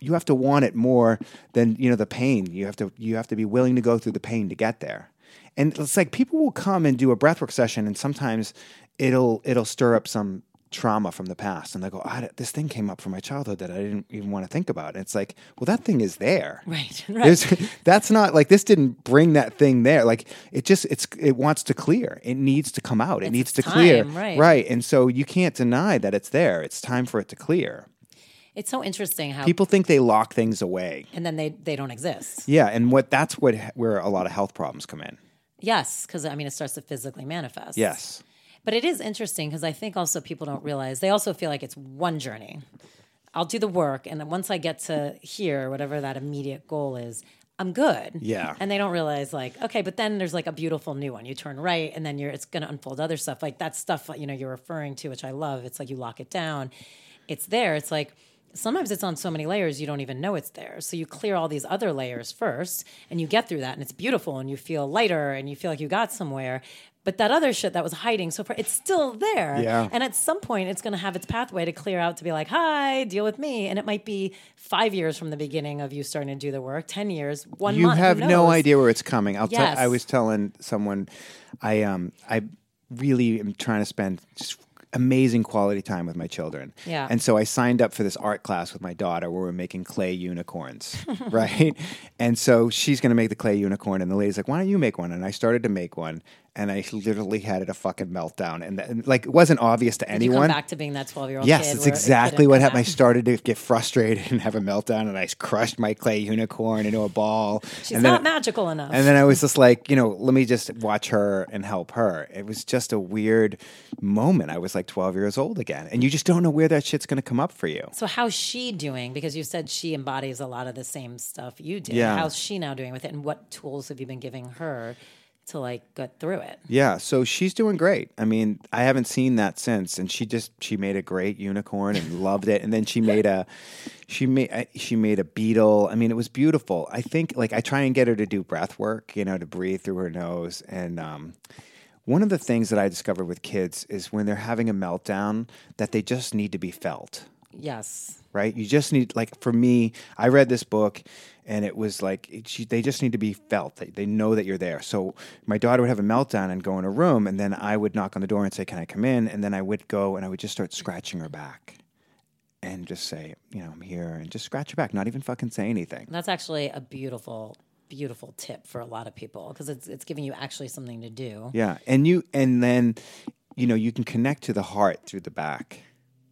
you have to want it more than you know the pain. You have to you have to be willing to go through the pain to get there. And it's like people will come and do a breathwork session, and sometimes it'll it'll stir up some trauma from the past, and they go, oh, this thing came up from my childhood that I didn't even want to think about. And it's like, well, that thing is there, right? Right. There's, that's not like this didn't bring that thing there. Like it just, it's it wants to clear. It needs to come out. It it's needs to time, clear, right. right? And so you can't deny that it's there. It's time for it to clear. It's so interesting how people think they lock things away, and then they they don't exist. Yeah, and what that's what where a lot of health problems come in. Yes, because I mean, it starts to physically manifest. Yes. But it is interesting because I think also people don't realize, they also feel like it's one journey. I'll do the work, and then once I get to here, whatever that immediate goal is, I'm good. Yeah. And they don't realize like, okay, but then there's like a beautiful new one. You turn right, and then you're it's going to unfold other stuff. Like that stuff, you know, you're referring to, which I love. It's like you lock it down. It's there. It's like sometimes it's on so many layers you don't even know it's there. So you clear all these other layers first, and you get through that, and it's beautiful, and you feel lighter, and you feel like you got somewhere. But that other shit that was hiding so far, it's still there. Yeah. And at some point, it's going to have its pathway to clear out to be like, hi, deal with me. And it might be five years from the beginning of you starting to do the work, ten years, one you month. You have no idea where it's coming. I'll yes. t- I was telling someone, I um, I really am trying to spend just amazing quality time with my children. Yeah. And so I signed up for this art class with my daughter where we're making clay unicorns, right? And so she's going to make the clay unicorn. And the lady's like, why don't you make one? And I started to make one. And I literally had a fucking meltdown. And, that, and like, it wasn't obvious to Did anyone. You come back to being that twelve-year-old yes, kid. Yes, it's exactly it what happened. I started to get frustrated and have a meltdown. And I crushed my clay unicorn into a ball. She's and not then, magical enough. And then I was just like, you know, let me just watch her and help her. It was just a weird moment. I was like twelve years old again. And you just don't know where that shit's going to come up for you. So how's she doing? Because you said she embodies a lot of the same stuff you did. Yeah. How's she now doing with it? And what tools have you been giving her to like get through it? Yeah, so she's doing great. I mean, I haven't seen that since, and she just she made a great unicorn and loved it. And then she made a she made she made a beetle. I mean, it was beautiful. I think like I try and get her to do breath work, you know, to breathe through her nose. And um, one of the things that I discovered with kids is when they're having a meltdown, that they just need to be felt. Yes. Right? You just need, like, for me, I read this book, and it was like, it, she, they just need to be felt. They, they know that you're there. So my daughter would have a meltdown and go in a room, and then I would knock on the door and say, can I come in? And then I would go, and I would just start scratching her back and just say, you know, I'm here, and just scratch her back, not even fucking say anything. That's actually a beautiful... beautiful tip for a lot of people because it's it's giving you actually something to do. Yeah, and you and then you know you can connect to the heart through the back.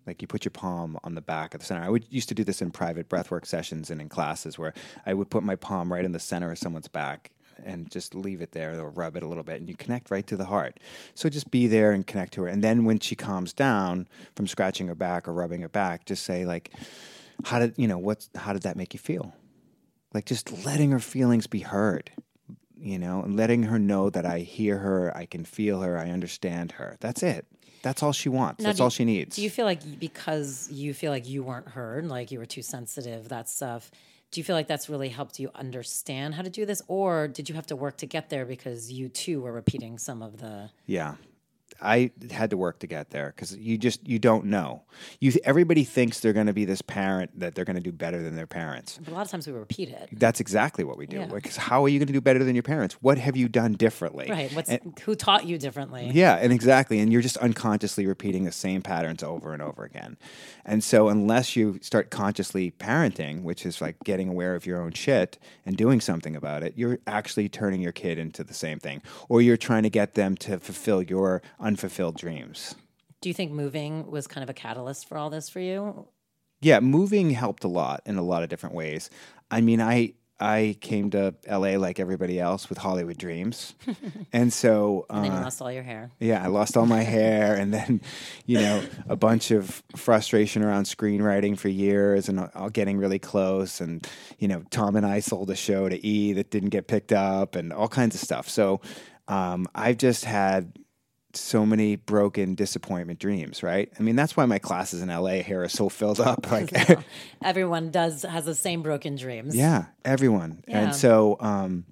Like you put your palm on the back of the center. I would used to do this in private breathwork sessions and in classes where I would put my palm right in the center of someone's back and just leave it there or rub it a little bit, and you connect right to the heart. So just be there and connect to her. And then when she calms down from scratching her back or rubbing her back, just say like, how did you know what's how did that make you feel? Like just letting her feelings be heard, you know, and letting her know that I hear her, I can feel her, I understand her. That's it. That's all she wants. Now, that's all you, she needs. Do you feel like because you feel like you weren't heard, like you were too sensitive, that stuff, do you feel like that's really helped you understand how to do this? Or did you have to work to get there because you too were repeating some of the... Yeah. I had to work to get there because you just, you don't know. You Everybody thinks they're going to be this parent, that they're going to do better than their parents. But a lot of times we repeat it. That's exactly what we do. Because yeah. how are you going to do better than your parents? What have you done differently? Right. What's and, who taught you differently? Yeah, and exactly. And you're just unconsciously repeating the same patterns over and over again. And so unless you start consciously parenting, which is like getting aware of your own shit and doing something about it, you're actually turning your kid into the same thing. Or you're trying to get them to fulfill your unfulfilled dreams. Do you think moving was kind of a catalyst for all this for you? Yeah, moving helped a lot in a lot of different ways. I mean, I I came to L A like everybody else with Hollywood dreams. And so... and then uh, you lost all your hair. Yeah, I lost all my hair. And then, you know, a bunch of frustration around screenwriting for years and all getting really close. And, you know, Tom and I sold a show to E! That didn't get picked up and all kinds of stuff. So um, I've just had... so many broken disappointment dreams, right? I mean, that's why my classes in L A here are so filled up. Like no, everyone does has the same broken dreams. Yeah, everyone. Yeah. And so, um,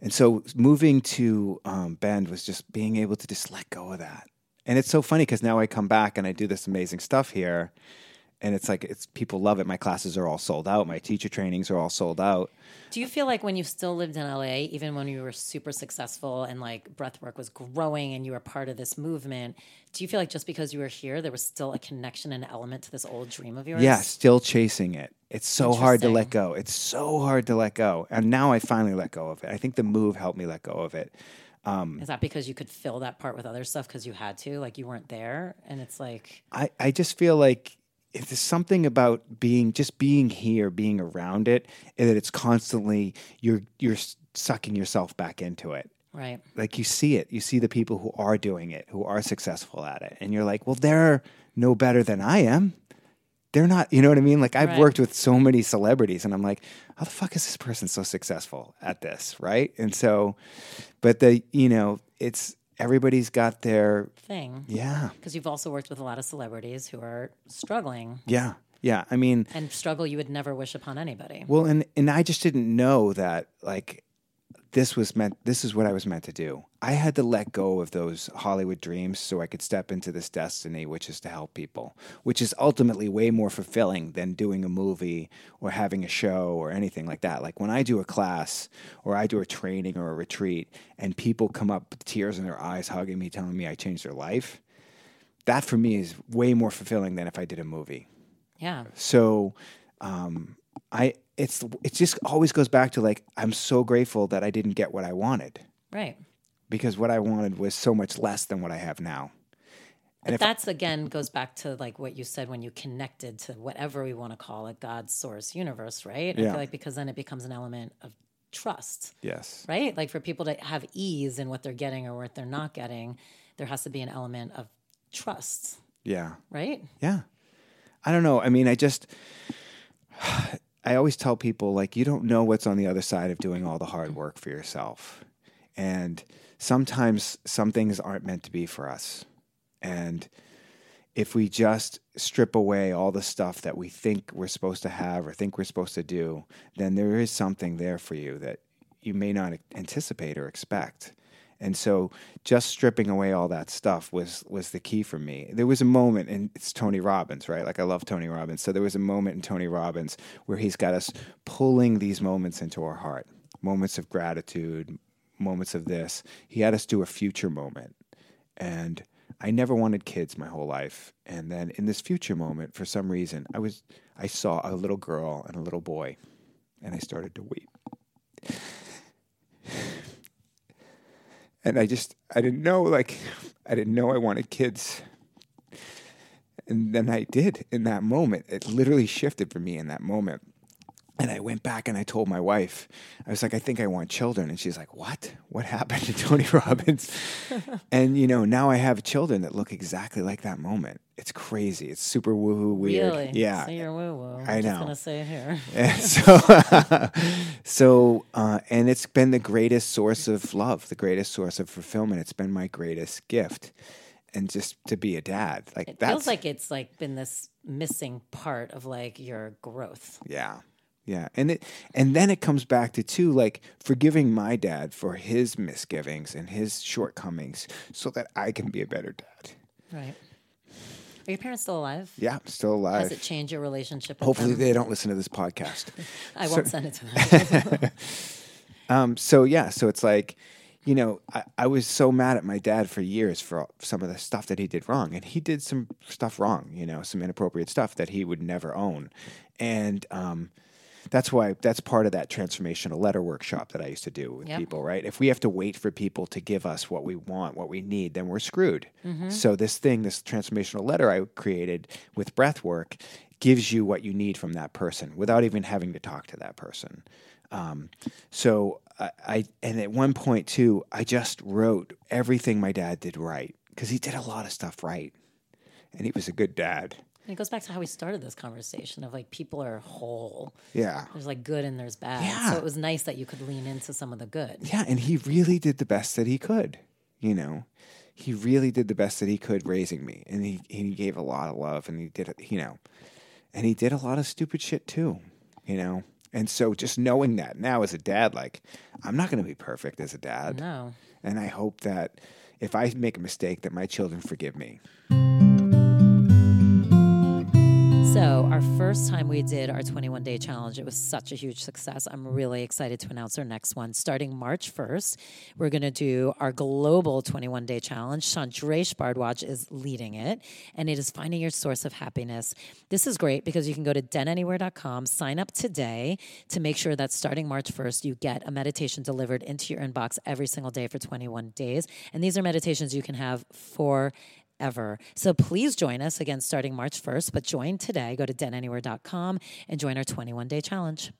and so moving to um, Bend was just being able to just let go of that. And it's so funny because now I come back and I do this amazing stuff here, and it's like it's people love it. My classes are all sold out. My teacher trainings are all sold out. Do you feel like when you still lived in L A, even when you were super successful and like breathwork was growing and you were part of this movement, do you feel like just because you were here, there was still a connection and element to this old dream of yours? Yeah, still chasing it. It's so hard to let go. It's so hard to let go. And now I finally let go of it. I think the move helped me let go of it. Um, Is that because you could fill that part with other stuff because you had to? Like you weren't there? And it's like... I, I just feel like... If there's something about being just being here, being around it, and that it's constantly you're you're sucking yourself back into it. Right. Like you see it, you see the people who are doing it, who are successful at it, and you're like, well, they're no better than I am. They're not, you know what I mean? Like I've right. worked with so many celebrities, and I'm like, how the fuck is this person so successful at this, right? And so, but the you know, it's. Everybody's got their... thing. Yeah. Because you've also worked with a lot of celebrities who are struggling. Yeah. Yeah. I mean... and struggle you would never wish upon anybody. Well, and, and I just didn't know that, like, this was meant... this is what I was meant to do. I had to let go of those Hollywood dreams so I could step into this destiny, which is to help people, which is ultimately way more fulfilling than doing a movie or having a show or anything like that. Like when I do a class or I do a training or a retreat and people come up with tears in their eyes hugging me, telling me I changed their life, that for me is way more fulfilling than if I did a movie. Yeah. So um, I it's it just always goes back to like, I'm so grateful that I didn't get what I wanted. Right. Because what I wanted was so much less than what I have now. And but that's, I, again, goes back to like what you said when you connected to whatever we want to call it, God, source, universe, right? Yeah. I feel like because then it becomes an element of trust. Yes. Right? Like for people to have ease in what they're getting or what they're not getting, there has to be an element of trust. Yeah. Right? Yeah. I don't know. I mean, I just... I always tell people, like, you don't know what's on the other side of doing all the hard work for yourself. And... sometimes some things aren't meant to be for us. And if we just strip away all the stuff that we think we're supposed to have or think we're supposed to do, then there is something there for you that you may not anticipate or expect. And so just stripping away all that stuff was was the key for me. There was a moment, and it's Tony Robbins, right? Like I love Tony Robbins. So there was a moment in Tony Robbins where he's got us pulling these moments into our heart, moments of gratitude, moments of this. He had us do a future moment. And I never wanted kids my whole life. And then in this future moment, for some reason, I was I saw a little girl and a little boy, and I started to weep. And I just I didn't know like I didn't know I wanted kids. And then I did in that moment. It literally shifted for me in that moment. And I went back and I told my wife, I was like, I think I want children. And she's like, what? What happened to Tony Robbins? And, you know, now I have children that look exactly like that moment. It's crazy. It's super woohoo weird. Really? Yeah. So you're woo-woo. I I'm know. I'm just going to say it here. And so, uh, so uh, and it's been the greatest source of love, the greatest source of fulfillment. It's been my greatest gift. And just to be a dad. Like It that's, feels like it's like been this missing part of like your growth. Yeah. Yeah. And it, and then it comes back to, too, like forgiving my dad for his misgivings and his shortcomings so that I can be a better dad. Right. Are your parents still alive? Yeah, still alive. Has it changed your relationship with Hopefully them? They don't listen to this podcast. I so, won't send it to them. um, so, yeah. So it's like, you know, I, I was so mad at my dad for years for some of the stuff that he did wrong. And he did some stuff wrong, you know, some inappropriate stuff that he would never own. And, um, That's why that's part of that transformational letter workshop that I used to do with yep. people, right? If we have to wait for people to give us what we want, what we need, then we're screwed. Mm-hmm. So this thing, this transformational letter I created with breath work gives you what you need from that person without even having to talk to that person. Um, so I, I and at one point too, I just wrote everything my dad did right because he did a lot of stuff right. And he was a good dad. And it goes back to how we started this conversation of like people are whole. Yeah. There's like good and there's bad. Yeah. So it was nice that you could lean into some of the good. Yeah. And he really did the best that he could, you know, he really did the best that he could raising me. And he, he gave a lot of love and he did, you know, and he did a lot of stupid shit too, you know? And so just knowing that now as a dad, like I'm not going to be perfect as a dad. No. And I hope that if I make a mistake that my children forgive me. So our first time we did our twenty-one day challenge, it was such a huge success. I'm really excited to announce our next one. Starting March first, we're going to do our global twenty-one day challenge. Chandresh Bhardwaj is leading it, and it is finding your source of happiness. This is great because you can go to den anywhere dot com, sign up today to make sure that starting March first, you get a meditation delivered into your inbox every single day for twenty-one days. And these are meditations you can have for ever. So please join us again starting March first, but join today. Go to den anywhere dot com and join our twenty-one day challenge.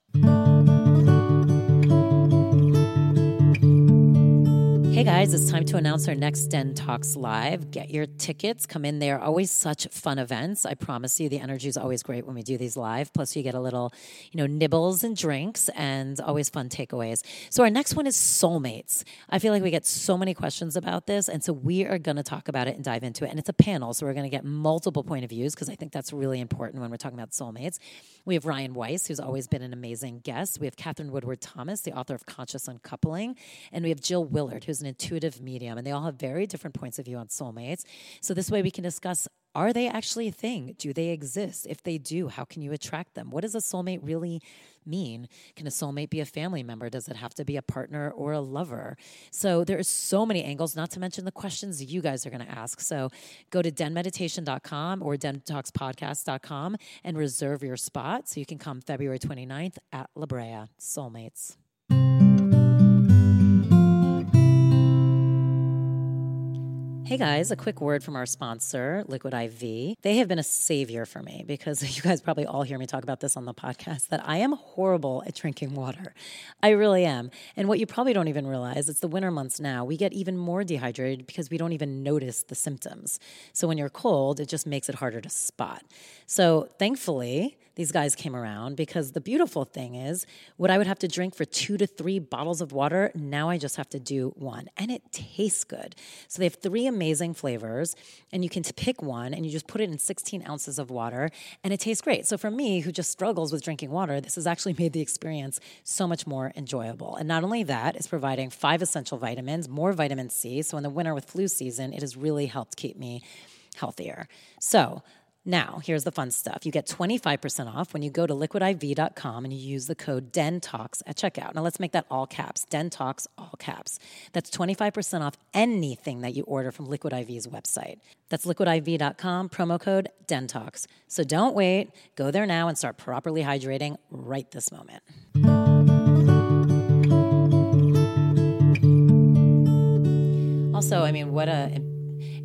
Hey guys, it's time to announce our next Den Talks Live. Get your tickets, come in. They are always such fun events. I promise you, the energy is always great when we do these live. Plus, you get a little, you know, nibbles and drinks and always fun takeaways. So our next one is soulmates. I feel like we get so many questions about this. And so we are going to talk about it and dive into it. And it's a panel, so we're going to get multiple point of views because I think that's really important when we're talking about soulmates. We have Ryan Weiss, who's always been an amazing guest. We have Catherine Woodward Thomas, the author of Conscious Uncoupling. And we have Jill Willard, who's an intuitive medium, and they all have very different points of view on soulmates. So this way we can discuss, are they actually a thing? Do they exist? If they do, how can you attract them? What does a soulmate really mean? Can a soulmate be a family member? Does it have to be a partner or a lover? So there are so many angles, not to mention the questions you guys are going to ask. So go to den meditation dot com or den tox podcast dot com and reserve your spot so you can come February twenty-ninth at La Brea. Soulmates. Hey guys, a quick word from our sponsor, Liquid I V. They have been a savior for me because you guys probably all hear me talk about this on the podcast, that I am horrible at drinking water. I really am. And what you probably don't even realize, it's the winter months now. We get even more dehydrated because we don't even notice the symptoms. So when you're cold, it just makes it harder to spot. So thankfully, these guys came around because the beautiful thing is what I would have to drink for two to three bottles of water, now I just have to do one. And it tastes good. So they have three amazing flavors and you can pick one and you just put it in sixteen ounces of water and it tastes great. So for me, who just struggles with drinking water, this has actually made the experience so much more enjoyable. And not only that, it's providing five essential vitamins, more vitamin C. So in the winter with flu season, it has really helped keep me healthier. So now, here's the fun stuff. You get twenty-five percent off when you go to liquid I V dot com and you use the code DENTOX at checkout. Now, let's make that all caps. DENTOX, all caps. That's twenty-five percent off anything that you order from Liquid I V's website. That's liquid I V dot com, promo code DENTOX. So don't wait. Go there now and start properly hydrating right this moment. Also, I mean, what a...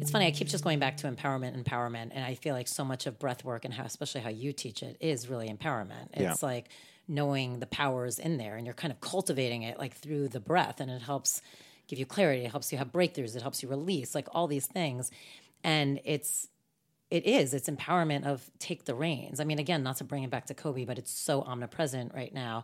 It's funny, I keep just going back to empowerment, empowerment, and I feel like so much of breath work and how, especially how you teach it, is really empowerment. It's yeah. like knowing the powers in there, and you're kind of cultivating it like through the breath, and it helps give you clarity, it helps you have breakthroughs, it helps you release, like all these things. And it's it is, it's empowerment of take the reins. I mean, again, not to bring it back to Kobe, but it's so omnipresent right now.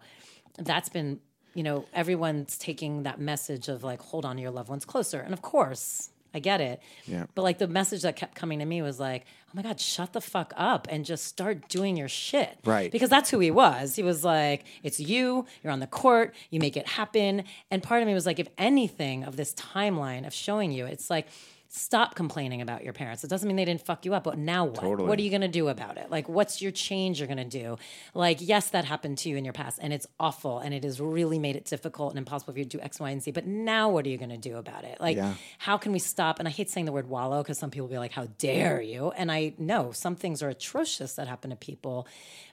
That's been, you know, everyone's taking that message of like, hold on to your loved ones closer. And of course, I get it. Yeah. But like the message that kept coming to me was like, oh my God, shut the fuck up and just start doing your shit. Right. Because that's who he was. He was like, it's you, you're on the court, you make it happen. And part of me was like, if anything of this timeline of showing you, it's like, stop complaining about your parents. It doesn't mean they didn't fuck you up, but now what? Totally. What are you going to do about it? Like, what's your change you're going to do? Like, yes, that happened to you in your past, and it's awful, and it has really made it difficult and impossible for you to do X, Y, and Z, but now what are you going to do about it? Like, yeah. How can we stop? And I hate saying the word wallow, because some people be like, how dare you? And I know some things are atrocious that happen to people,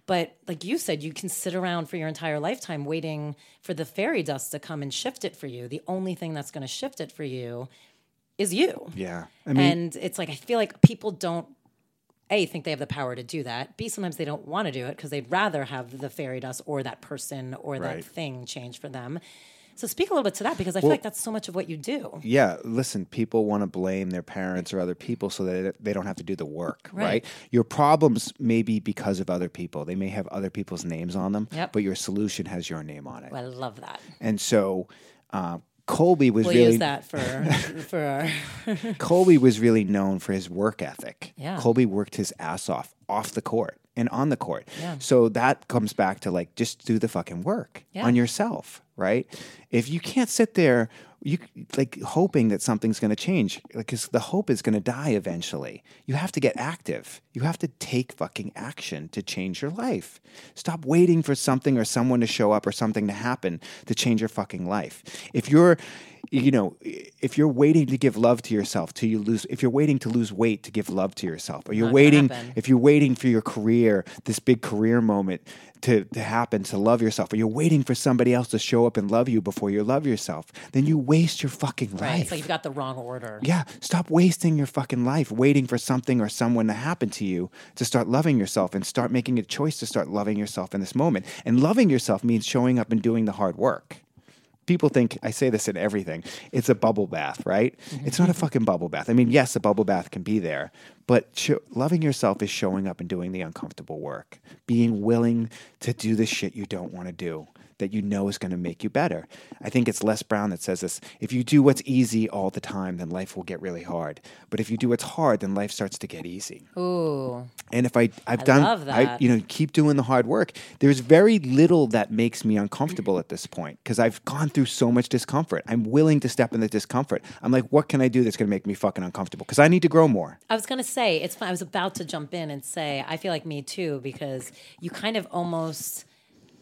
but like you said, you can sit around for your entire lifetime waiting for the fairy dust to come and shift it for you. The only thing that's going to shift it for you is you. Yeah. I mean, and it's like, I feel like people don't, A, think they have the power to do that. B, sometimes they don't want to do it because they'd rather have the fairy dust or that person or right. that thing change for them. So speak a little bit to that, because I well, feel like that's so much of what you do. Yeah. Listen, people want to blame their parents or other people so that they don't have to do the work, right? right? Your problems may be because of other people. They may have other people's names on them, yep. but your solution has your name on it. Well, I love that. And so, um, uh, Kobe was we'll really use that for, for our Kobe was really known for his work ethic. Yeah. Kobe worked his ass off off the court and on the court. Yeah. So that comes back to like just do the fucking work yeah. on yourself, right? If you can't sit there you like hoping that something's going to change, because the hope is going to die eventually. You have to get active. You have to take fucking action to change your life. Stop waiting for something or someone to show up or something to happen to change your fucking life. If you're, you know, if you're waiting to give love to yourself till you lose, if you're waiting to lose weight to give love to yourself, or you're Not waiting, if you're waiting for your career, this big career moment to, to happen, to love yourself, or you're waiting for somebody else to show up and love you before you love yourself, then you waste your fucking life. Right. It's like you've got the wrong order. Yeah. Stop wasting your fucking life waiting for something or someone to happen to you to start loving yourself, and start making a choice to start loving yourself in this moment. And loving yourself means showing up and doing the hard work. People think, I say this in everything, it's a bubble bath, right? Mm-hmm. It's not a fucking bubble bath. I mean, yes, a bubble bath can be there, but sh- loving yourself is showing up and doing the uncomfortable work, being willing to do the shit you don't want to do that you know is going to make you better. I think it's Les Brown that says this, if you do what's easy all the time, then life will get really hard. But if you do what's hard, then life starts to get easy. Ooh. And if I, I've I done, love that. I, you know, keep doing the hard work. There's very little that makes me uncomfortable at this point, because I've gone through so much discomfort. I'm willing to step in the discomfort. I'm like, what can I do that's going to make me fucking uncomfortable? Because I need to grow more. I was going to say, it's. I was about to jump in and say, I feel like me too, because you kind of almost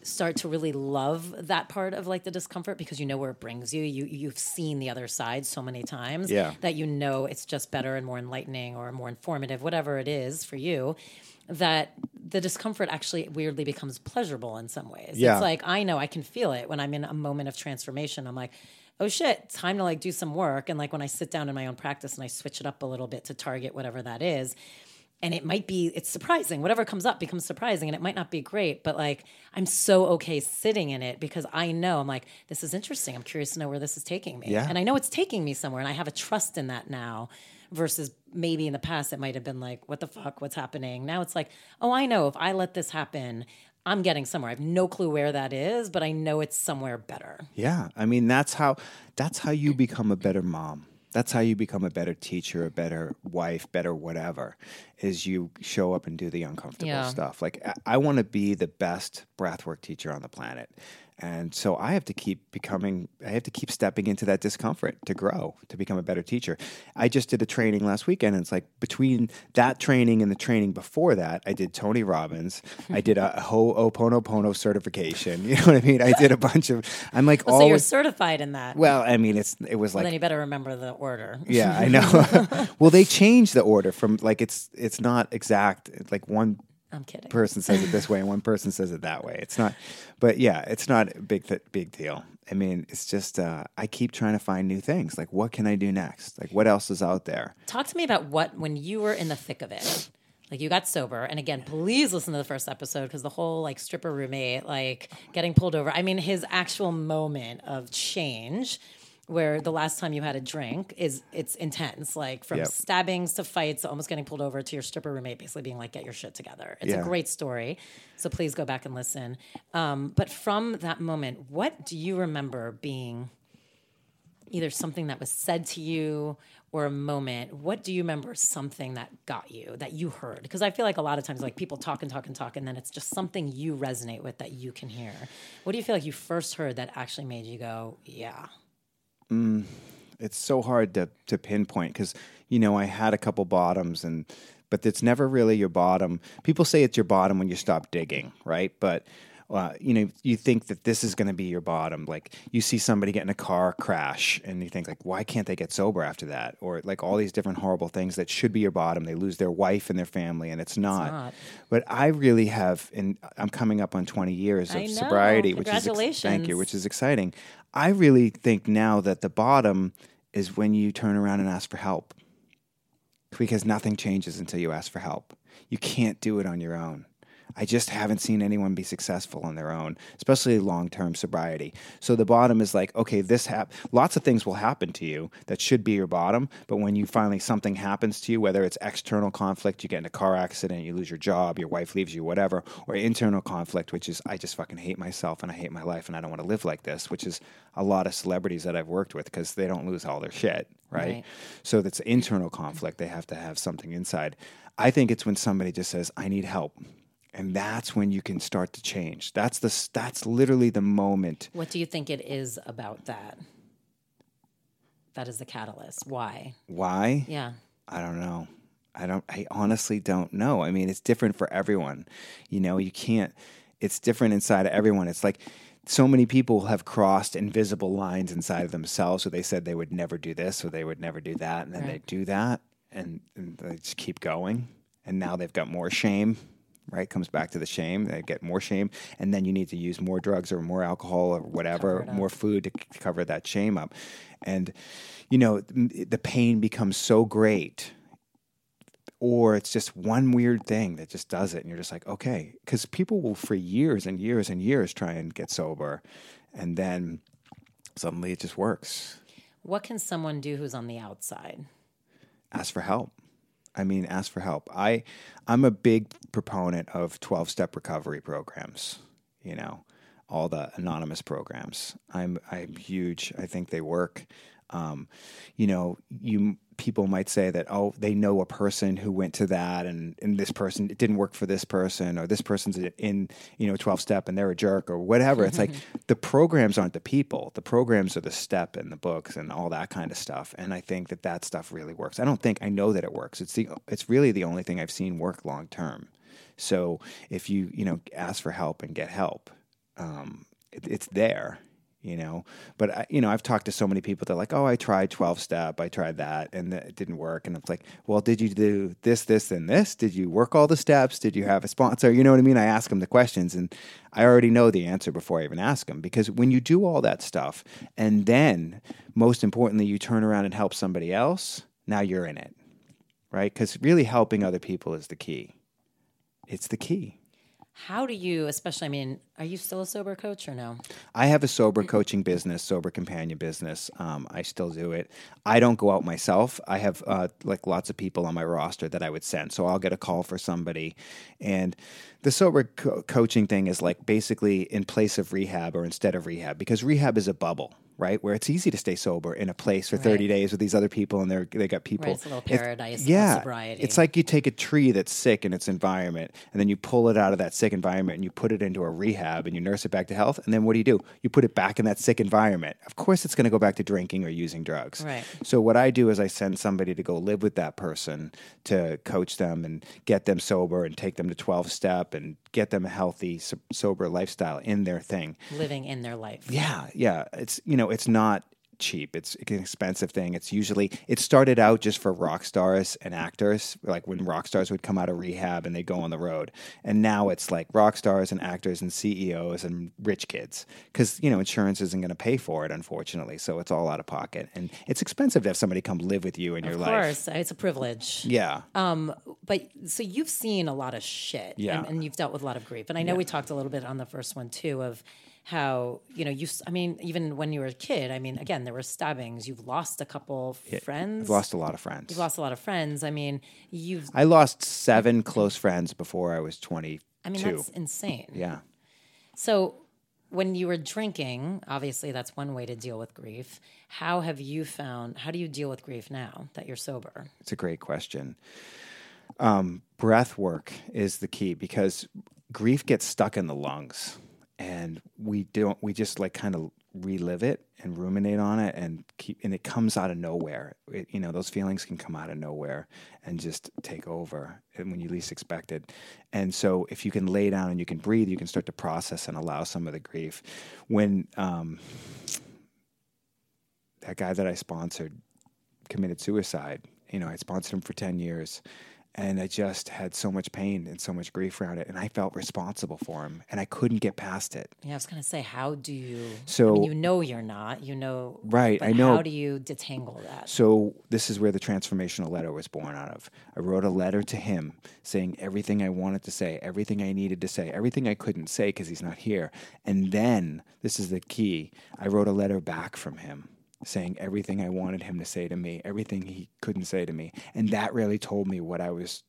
start to really love that part of like the discomfort, because you know where it brings you. You you've seen the other side so many times yeah. that you know it's just better and more enlightening or more informative, whatever it is for you, that the discomfort actually weirdly becomes pleasurable in some ways. Yeah. It's like, I know I can feel it when I'm in a moment of transformation. I'm like, oh shit, time to like do some work. And like when I sit down in my own practice and I switch it up a little bit to target whatever that is, and it might be, it's surprising. Whatever comes up becomes surprising, and it might not be great, but like, I'm so okay sitting in it, because I know, I'm like, this is interesting. I'm curious to know where this is taking me. Yeah. And I know it's taking me somewhere, and I have a trust in that now, versus maybe in the past it might have been like, what the fuck, what's happening? Now it's like, oh, I know if I let this happen, I'm getting somewhere. I have no clue where that is, but I know it's somewhere better. Yeah. I mean, that's how, that's how you become a better mom. That's how you become a better teacher, a better wife, better whatever, is you show up and do the uncomfortable yeah. stuff. Like, I, I want to be the best breathwork teacher on the planet. And so I have to keep becoming, I have to keep stepping into that discomfort to grow, to become a better teacher. I just did a training last weekend, and it's like between that training and the training before that, I did Tony Robbins, I did a ho'oponopono certification. You know what I mean? I did a bunch of, I'm like well, all. So you're with, certified in that. Well, I mean, it's it was well, like. Then you better remember the order. Yeah, I know. Well, they changed the order from like, it's it's not exact, it's like one. I'm kidding. Person says it this way and one person says it that way. It's not, but yeah, it's not a big, th- big deal. I mean, it's just, uh, I keep trying to find new things. Like, what can I do next? Like, what else is out there? Talk to me about what, when you were in the thick of it, like you got sober. And again, please listen to the first episode, because the whole like stripper roommate, like getting pulled over. I mean, his actual moment of change, where the last time you had a drink is it's intense, like from yep. stabbings to fights, almost getting pulled over, to your stripper roommate basically being like, get your shit together. It's yeah. a great story. So please go back and listen. Um, but from that moment, what do you remember being either something that was said to you or a moment, what do you remember something that got you, that you heard? Because I feel like a lot of times, like, people talk and talk and talk, and then it's just something you resonate with that you can hear. What do you feel like you first heard that actually made you go, yeah? Mm, it's so hard to, to pinpoint because, you know, I had a couple bottoms, and but it's never really your bottom. People say it's your bottom when you stop digging, right? But Uh, you know, you think that this is going to be your bottom. Like, you see somebody get in a car crash and you think, like, why can't they get sober after that? Or like all these different horrible things that should be your bottom. They lose their wife and their family, and it's not. It's not. But I really have, and I'm coming up on twenty years of sobriety, which is ex- thank you, which is exciting. I really think now that the bottom is when you turn around and ask for help, because nothing changes until you ask for help. You can't do it on your own. I just haven't seen anyone be successful on their own, especially long-term sobriety. So the bottom is like, okay, this hap- lots of things will happen to you that should be your bottom, but when you finally, something happens to you, whether it's external conflict, you get in a car accident, you lose your job, your wife leaves you, whatever, or internal conflict, which is, I just fucking hate myself and I hate my life and I don't want to live like this, which is a lot of celebrities that I've worked with because they don't lose all their shit, right? right? So that's internal conflict. They have to have something inside. I think it's when somebody just says, I need help. And that's when you can start to change. That's the that's literally the moment. What do you think it is about that? That is the catalyst. Why? Why? Yeah. I don't know. I don't. I honestly don't know. I mean, it's different for everyone. You know, you can't. It's different inside of everyone. It's like so many people have crossed invisible lines inside of themselves. So they said they would never do this, or they would never do that, and then right. they do that, and, and they just keep going. And now they've got more shame. Right, comes back to the shame. They get more shame, and then you need to use more drugs or more alcohol or whatever, more food to c- cover that shame up. And, you know, the pain becomes so great, or it's just one weird thing that just does it, and you're just like, okay. Because people will, for years and years and years, try and get sober, and then suddenly it just works. What can someone do who's on the outside? Ask for help. I mean, ask for help. I, I'm a big proponent of twelve-step recovery programs, you know, all the anonymous programs. I'm I'm huge. I think they work. Um, you know, you people might say that, oh, they know a person who went to that, and, and this person, it didn't work for this person, or this person's in, you know, twelve-step and they're a jerk or whatever. It's like the programs aren't the people. The programs are the step and the books and all that kind of stuff. And I think that that stuff really works. I don't think, I know that it works. It's the, it's really the only thing I've seen work long-term. So if you, you know, ask for help and get help, um, it, it's there. You know, but I, you know, I've talked to so many people that are like, oh, I tried twelve step, I tried that, and it didn't work. And it's like, well, did you do this, this, and this? Did you work all the steps? Did you have a sponsor? You know what I mean? I ask them the questions, and I already know the answer before I even ask them, because when you do all that stuff, and then most importantly, you turn around and help somebody else, now you're in it, right? Because really helping other people is the key. It's the key. How do you, especially, I mean, are you still a sober coach or no? I have a sober coaching business, sober companion business. Um, I still do it. I don't go out myself. I have uh, like lots of people on my roster that I would send. So I'll get a call for somebody. And the sober co- coaching thing is like basically in place of rehab or instead of rehab, because rehab is a bubble, right? Where it's easy to stay sober in a place for thirty right. days with these other people, and they're, they got people. Right, it's a little paradise. It's, yeah. Sobriety. It's like you take a tree that's sick in its environment, and then you pull it out of that sick environment and you put it into a rehab and you nurse it back to health. And then what do you do? You put it back in that sick environment. Of course, it's going to go back to drinking or using drugs. Right. So what I do is I send somebody to go live with that person, to coach them and get them sober and take them to twelve step and get them a healthy, so- sober lifestyle in their thing. Living in their life. Yeah. Yeah. It's, you know, it's not cheap. It's an expensive thing. It's usually, it started out just for rock stars and actors, like when rock stars would come out of rehab and they go on the road. And now it's like rock stars and actors and C E Os and rich kids, because, you know, insurance isn't going to pay for it, unfortunately. So it's all out of pocket. And it's expensive to have somebody come live with you in your life. Of course. It's a privilege. Yeah. Um. But so you've seen a lot of shit. Yeah. And, and you've dealt with a lot of grief. And I know yeah. we talked a little bit on the first one too of how, you know, you, I mean, even when you were a kid, I mean, again, there were stabbings. You've lost a couple friends. I've lost a lot of friends. You've lost a lot of friends. I mean, you've... I lost seven close friends before I was twenty-two. I mean, that's insane. Yeah. So when you were drinking, obviously that's one way to deal with grief. How have you found, how do you deal with grief now that you're sober? It's a great question. Um, breath work is the key, because grief gets stuck in the lungs, and we don't, we just like kind of relive it and ruminate on it, and keep, and it comes out of nowhere. It, you know, those feelings can come out of nowhere and just take over when you least expect it. And so if you can lay down and you can breathe, you can start to process and allow some of the grief. When um, that guy that I sponsored committed suicide, you know, I sponsored him for ten years. And I just had so much pain and so much grief around it. And I felt responsible for him. And I couldn't get past it. Yeah, I was going to say, how do you... So I mean, you know you're not. You know... Right, but I know. How do you detangle that? So this is where the transformational letter was born out of. I wrote a letter to him saying everything I wanted to say, everything I needed to say, everything I couldn't say because he's not here. And then, this is the key, I wrote a letter back from him, saying everything I wanted him to say to me, everything he couldn't say to me. And that really told me what I was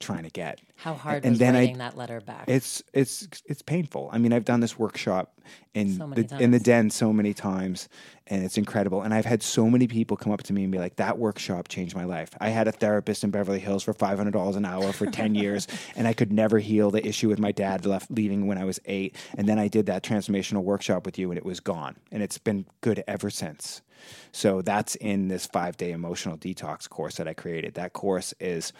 trying to get. How hard and was then writing I, that letter back? It's it's it's painful. I mean, I've done this workshop in so the, in the den so many times, and it's incredible. And I've had so many people come up to me and be like, that workshop changed my life. I had a therapist in Beverly Hills for five hundred dollars an hour for ten years, and I could never heal the issue with my dad left leaving when I was eight. And then I did that transformational workshop with you, and it was gone. And it's been good ever since. So that's in this five-day emotional detox course that I created. That course is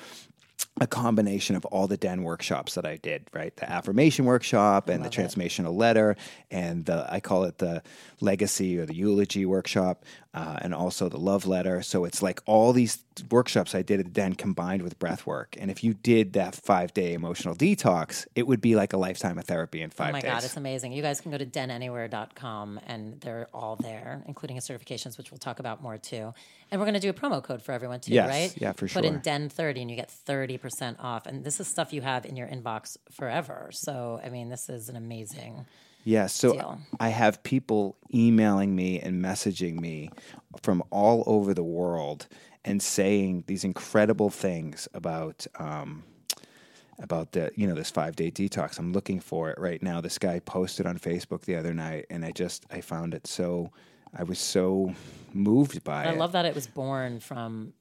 a combination of all the den workshops that I did, right? The affirmation workshop and the transformational it. letter, and the, I call it the legacy or the eulogy workshop, uh, and also the love letter. So it's like all these workshops I did at the den combined with breath work. And if you did that five-day emotional detox, it would be like a lifetime of therapy in five days. Oh my days. God, it's amazing. You guys can go to den anywhere dot com, and they're all there, including a certifications, which we'll talk about more too. And we're going to do a promo code for everyone too, yes, right? Yeah, for sure. Put in den thirty and you get thirty percent off. And this is stuff you have in your inbox forever. So, I mean, this is an amazing Yeah, so deal. I have people emailing me and messaging me from all over the world and saying these incredible things about um, about the you know this five day detox. I'm looking for it right now. This guy posted on Facebook the other night, and I just I found it so I was so moved by it. I love that it was born from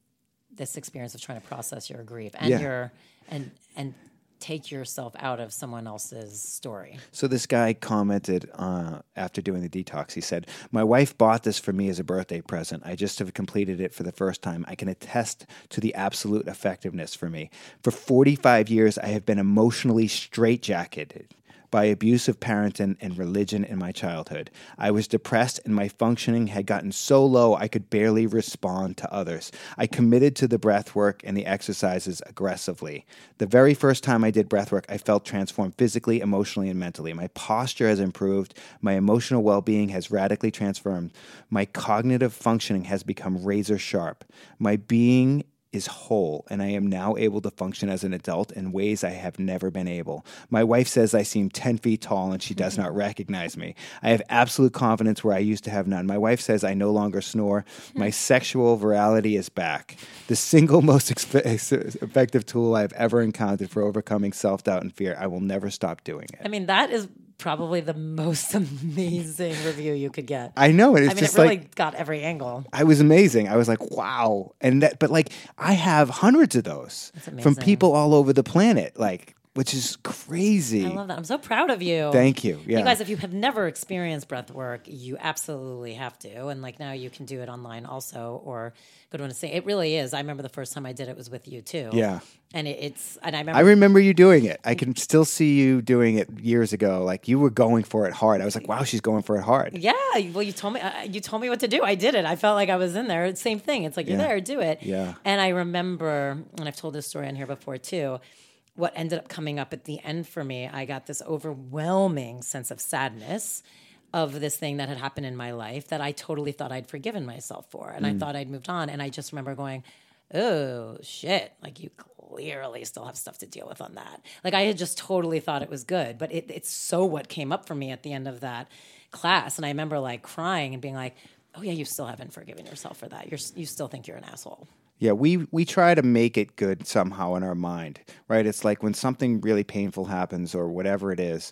this experience of trying to process your grief and yeah. your and and take yourself out of someone else's story. So this guy commented uh, after doing the detox, he said, "My wife bought this for me as a birthday present. I just have completed it for the first time. I can attest to the absolute effectiveness for me. For forty-five years, I have been emotionally straitjacketed by abusive parenting and religion in my childhood. I was depressed and my functioning had gotten so low I could barely respond to others. I committed to the breath work and the exercises aggressively. The very first time I did breath work, I felt transformed physically, emotionally, and mentally. My posture has improved. My emotional well-being has radically transformed. My cognitive functioning has become razor sharp. My being is whole, and I am now able to function as an adult in ways I have never been able. My wife says I seem ten feet tall, and she does not recognize me. I have absolute confidence where I used to have none. My wife says I no longer snore. My sexual virality is back. The single most expe- effective tool I've ever encountered for overcoming self-doubt and fear. I will never stop doing it." I mean, that is probably the most amazing review you could get. I know. It's I mean, just it really like, got every angle. I was amazing. I was like, wow. And that, but like, I have hundreds of those from people all over the planet, like, which is crazy. I love that. I'm so proud of you. Thank you. Yeah. You guys, if you have never experienced breath work, you absolutely have to. And like now you can do it online also, or go to one to say, it really is. I remember the first time I did it was with you too. Yeah. And it, it's, and I remember, I remember you doing it. I can still see you doing it years ago. Like you were going for it hard. I was like, wow, she's going for it hard. Yeah. Well, you told me, uh, you told me what to do. I did it. I felt like I was in there. Same thing. It's like, you're yeah. there, do it. Yeah. And I remember, and I've told this story on here before too, what ended up coming up at the end for me, I got this overwhelming sense of sadness of this thing that had happened in my life that I totally thought I'd forgiven myself for. And mm. I thought I'd moved on. And I just remember going, oh, shit, like you clearly still have stuff to deal with on that. Like I had just totally thought it was good, but it, it's so what came up for me at the end of that class. And I remember like crying and being like, oh yeah, you still haven't forgiven yourself for that. You're, you still think you're an asshole. Yeah, we, we try to make it good somehow in our mind, right? It's like when something really painful happens or whatever it is,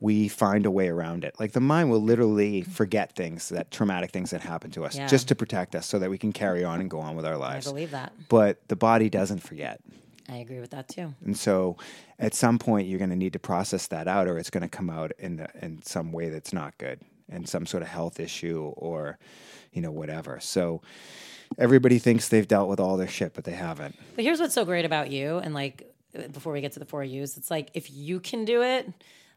we find a way around it. Like the mind will literally forget things, that traumatic things that happen to us, yeah. just to protect us so that we can carry on and go on with our lives. I believe that. But the body doesn't forget. I agree with that too. And so at some point you're going to need to process that out, or it's going to come out in the, in some way that's not good, and some sort of health issue or, you know, whatever. So everybody thinks they've dealt with all their shit, but they haven't. But here's what's so great about you, and like before we get to the four U's, it's like if you can do it,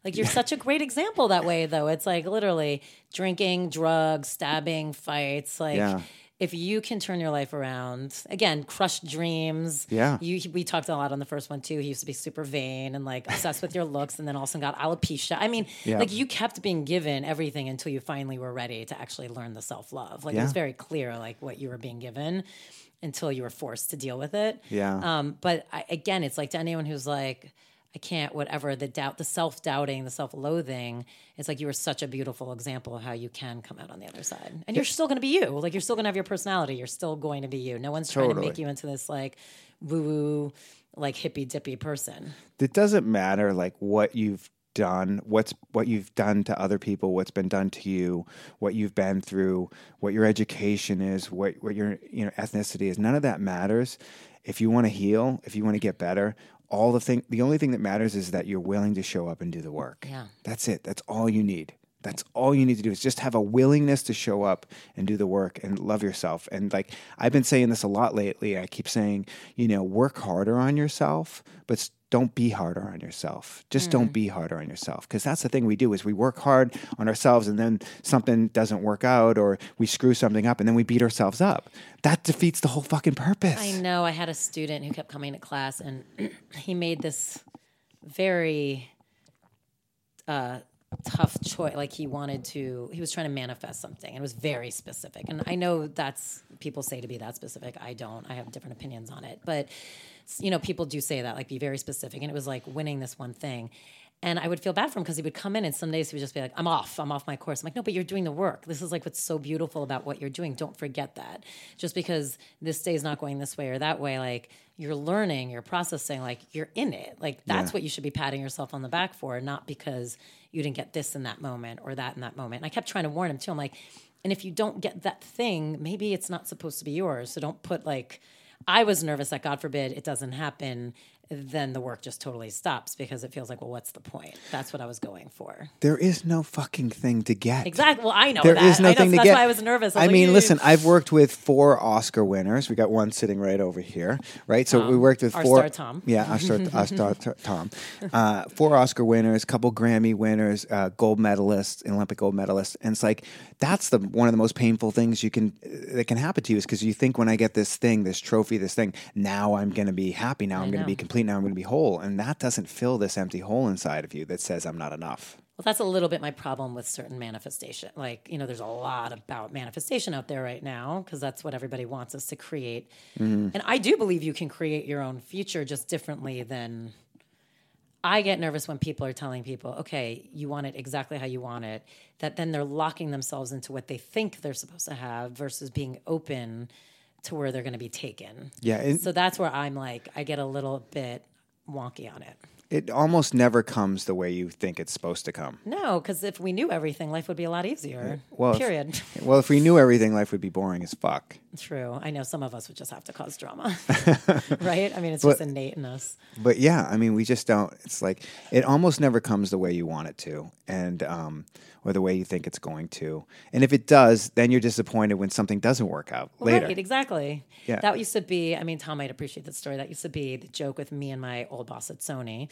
like you're such a great example that way though. It's like literally drinking, drugs, stabbing, fights, like yeah. if you can turn your life around, again, crushed dreams. Yeah. You, we talked a lot on the first one too. He used to be super vain and like obsessed with your looks, and then also got alopecia. I mean, yeah. like you kept being given everything until you finally were ready to actually learn the self-love. Like yeah. it was very clear, like what you were being given until you were forced to deal with it. Yeah. Um, but I, again, it's like to anyone who's like, I can't, whatever, the doubt, the self-doubting, the self-loathing, it's like you were such a beautiful example of how you can come out on the other side. And you're still going to be you. Like, you're still going to have your personality. You're still going to be you. No one's totally. trying to make you into this, like, woo-woo, like, hippy-dippy person. It doesn't matter, like, what you've done, what's what you've done to other people, what's been done to you, what you've been through, what your education is, what, what your, you know, ethnicity is. None of that matters. If you want to heal, if you want to get better, all the thing, the only thing that matters is that you're willing to show up and do the work. Yeah. That's it. That's all you need. That's all you need to do is just have a willingness to show up and do the work and love yourself. And like, I've been saying this a lot lately. I keep saying, you know, work harder on yourself, but don't be harder on yourself. Just mm. don't be harder on yourself. Because that's the thing we do is we work hard on ourselves, and then something doesn't work out, or we screw something up, and then we beat ourselves up. That defeats the whole fucking purpose. I know. I had a student who kept coming to class, and he made this very uh, tough choice. Like he wanted to, he was trying to manifest something, and it was very specific. And I know that's, people say to be that specific. I don't. I have different opinions on it. But you know, people do say that, like, be very specific. And it was like winning this one thing. And I would feel bad for him because he would come in and some days he would just be like, I'm off. I'm off my course. I'm like, no, but you're doing the work. This is like what's so beautiful about what you're doing. Don't forget that. Just because this day is not going this way or that way, like you're learning, you're processing, like you're in it. Like that's yeah. what you should be patting yourself on the back for, not because you didn't get this in that moment or that in that moment. And I kept trying to warn him too. I'm like, and if you don't get that thing, maybe it's not supposed to be yours. So don't put like... I was nervous that, God forbid, it doesn't happen, then the work just totally stops because it feels like, well, what's the point? That's what I was going for. There is no fucking thing to get. Exactly. Well, I know there that. There is nothing I know, so to that's get. That's why I was nervous. I, was I like, mean, listen, I've worked with four Oscar winners. We got one sitting right over here, right? So um, we worked with our four. Our star Tom. Yeah, our star, our star Tom. Uh, four Oscar winners, couple Grammy winners, uh, gold medalists, Olympic gold medalists. And it's like, that's the one of the most painful things you can that can happen to you, is because you think, when I get this thing, this trophy, this thing, now I'm going to be happy. Now I'm going to be complete. Now I'm going to be whole. And that doesn't fill this empty hole inside of you that says I'm not enough. Well, that's a little bit my problem with certain manifestation. Like, you know, there's a lot about manifestation out there right now because that's what everybody wants us to create. Mm-hmm. And I do believe you can create your own future just differently than... I get nervous when people are telling people, okay, you want it exactly how you want it, that then they're locking themselves into what they think they're supposed to have versus being open to where they're going to be taken. Yeah. It, so that's where I'm like, I get a little bit wonky on it. It almost never comes the way you think it's supposed to come. No, because if we knew everything, life would be a lot easier. Yeah. Well, period. If, well, if we knew everything, life would be boring as fuck. True. I know some of us would just have to cause drama, right? I mean, it's but, just innate in us. But yeah, I mean, we just don't. It's like it almost never comes the way you want it to, and um, or the way you think it's going to. And if it does, then you're disappointed when something doesn't work out well, later. Right, exactly. Yeah. That used to be, I mean, Tom might appreciate that story. That used to be the joke with me and my old boss at Sony.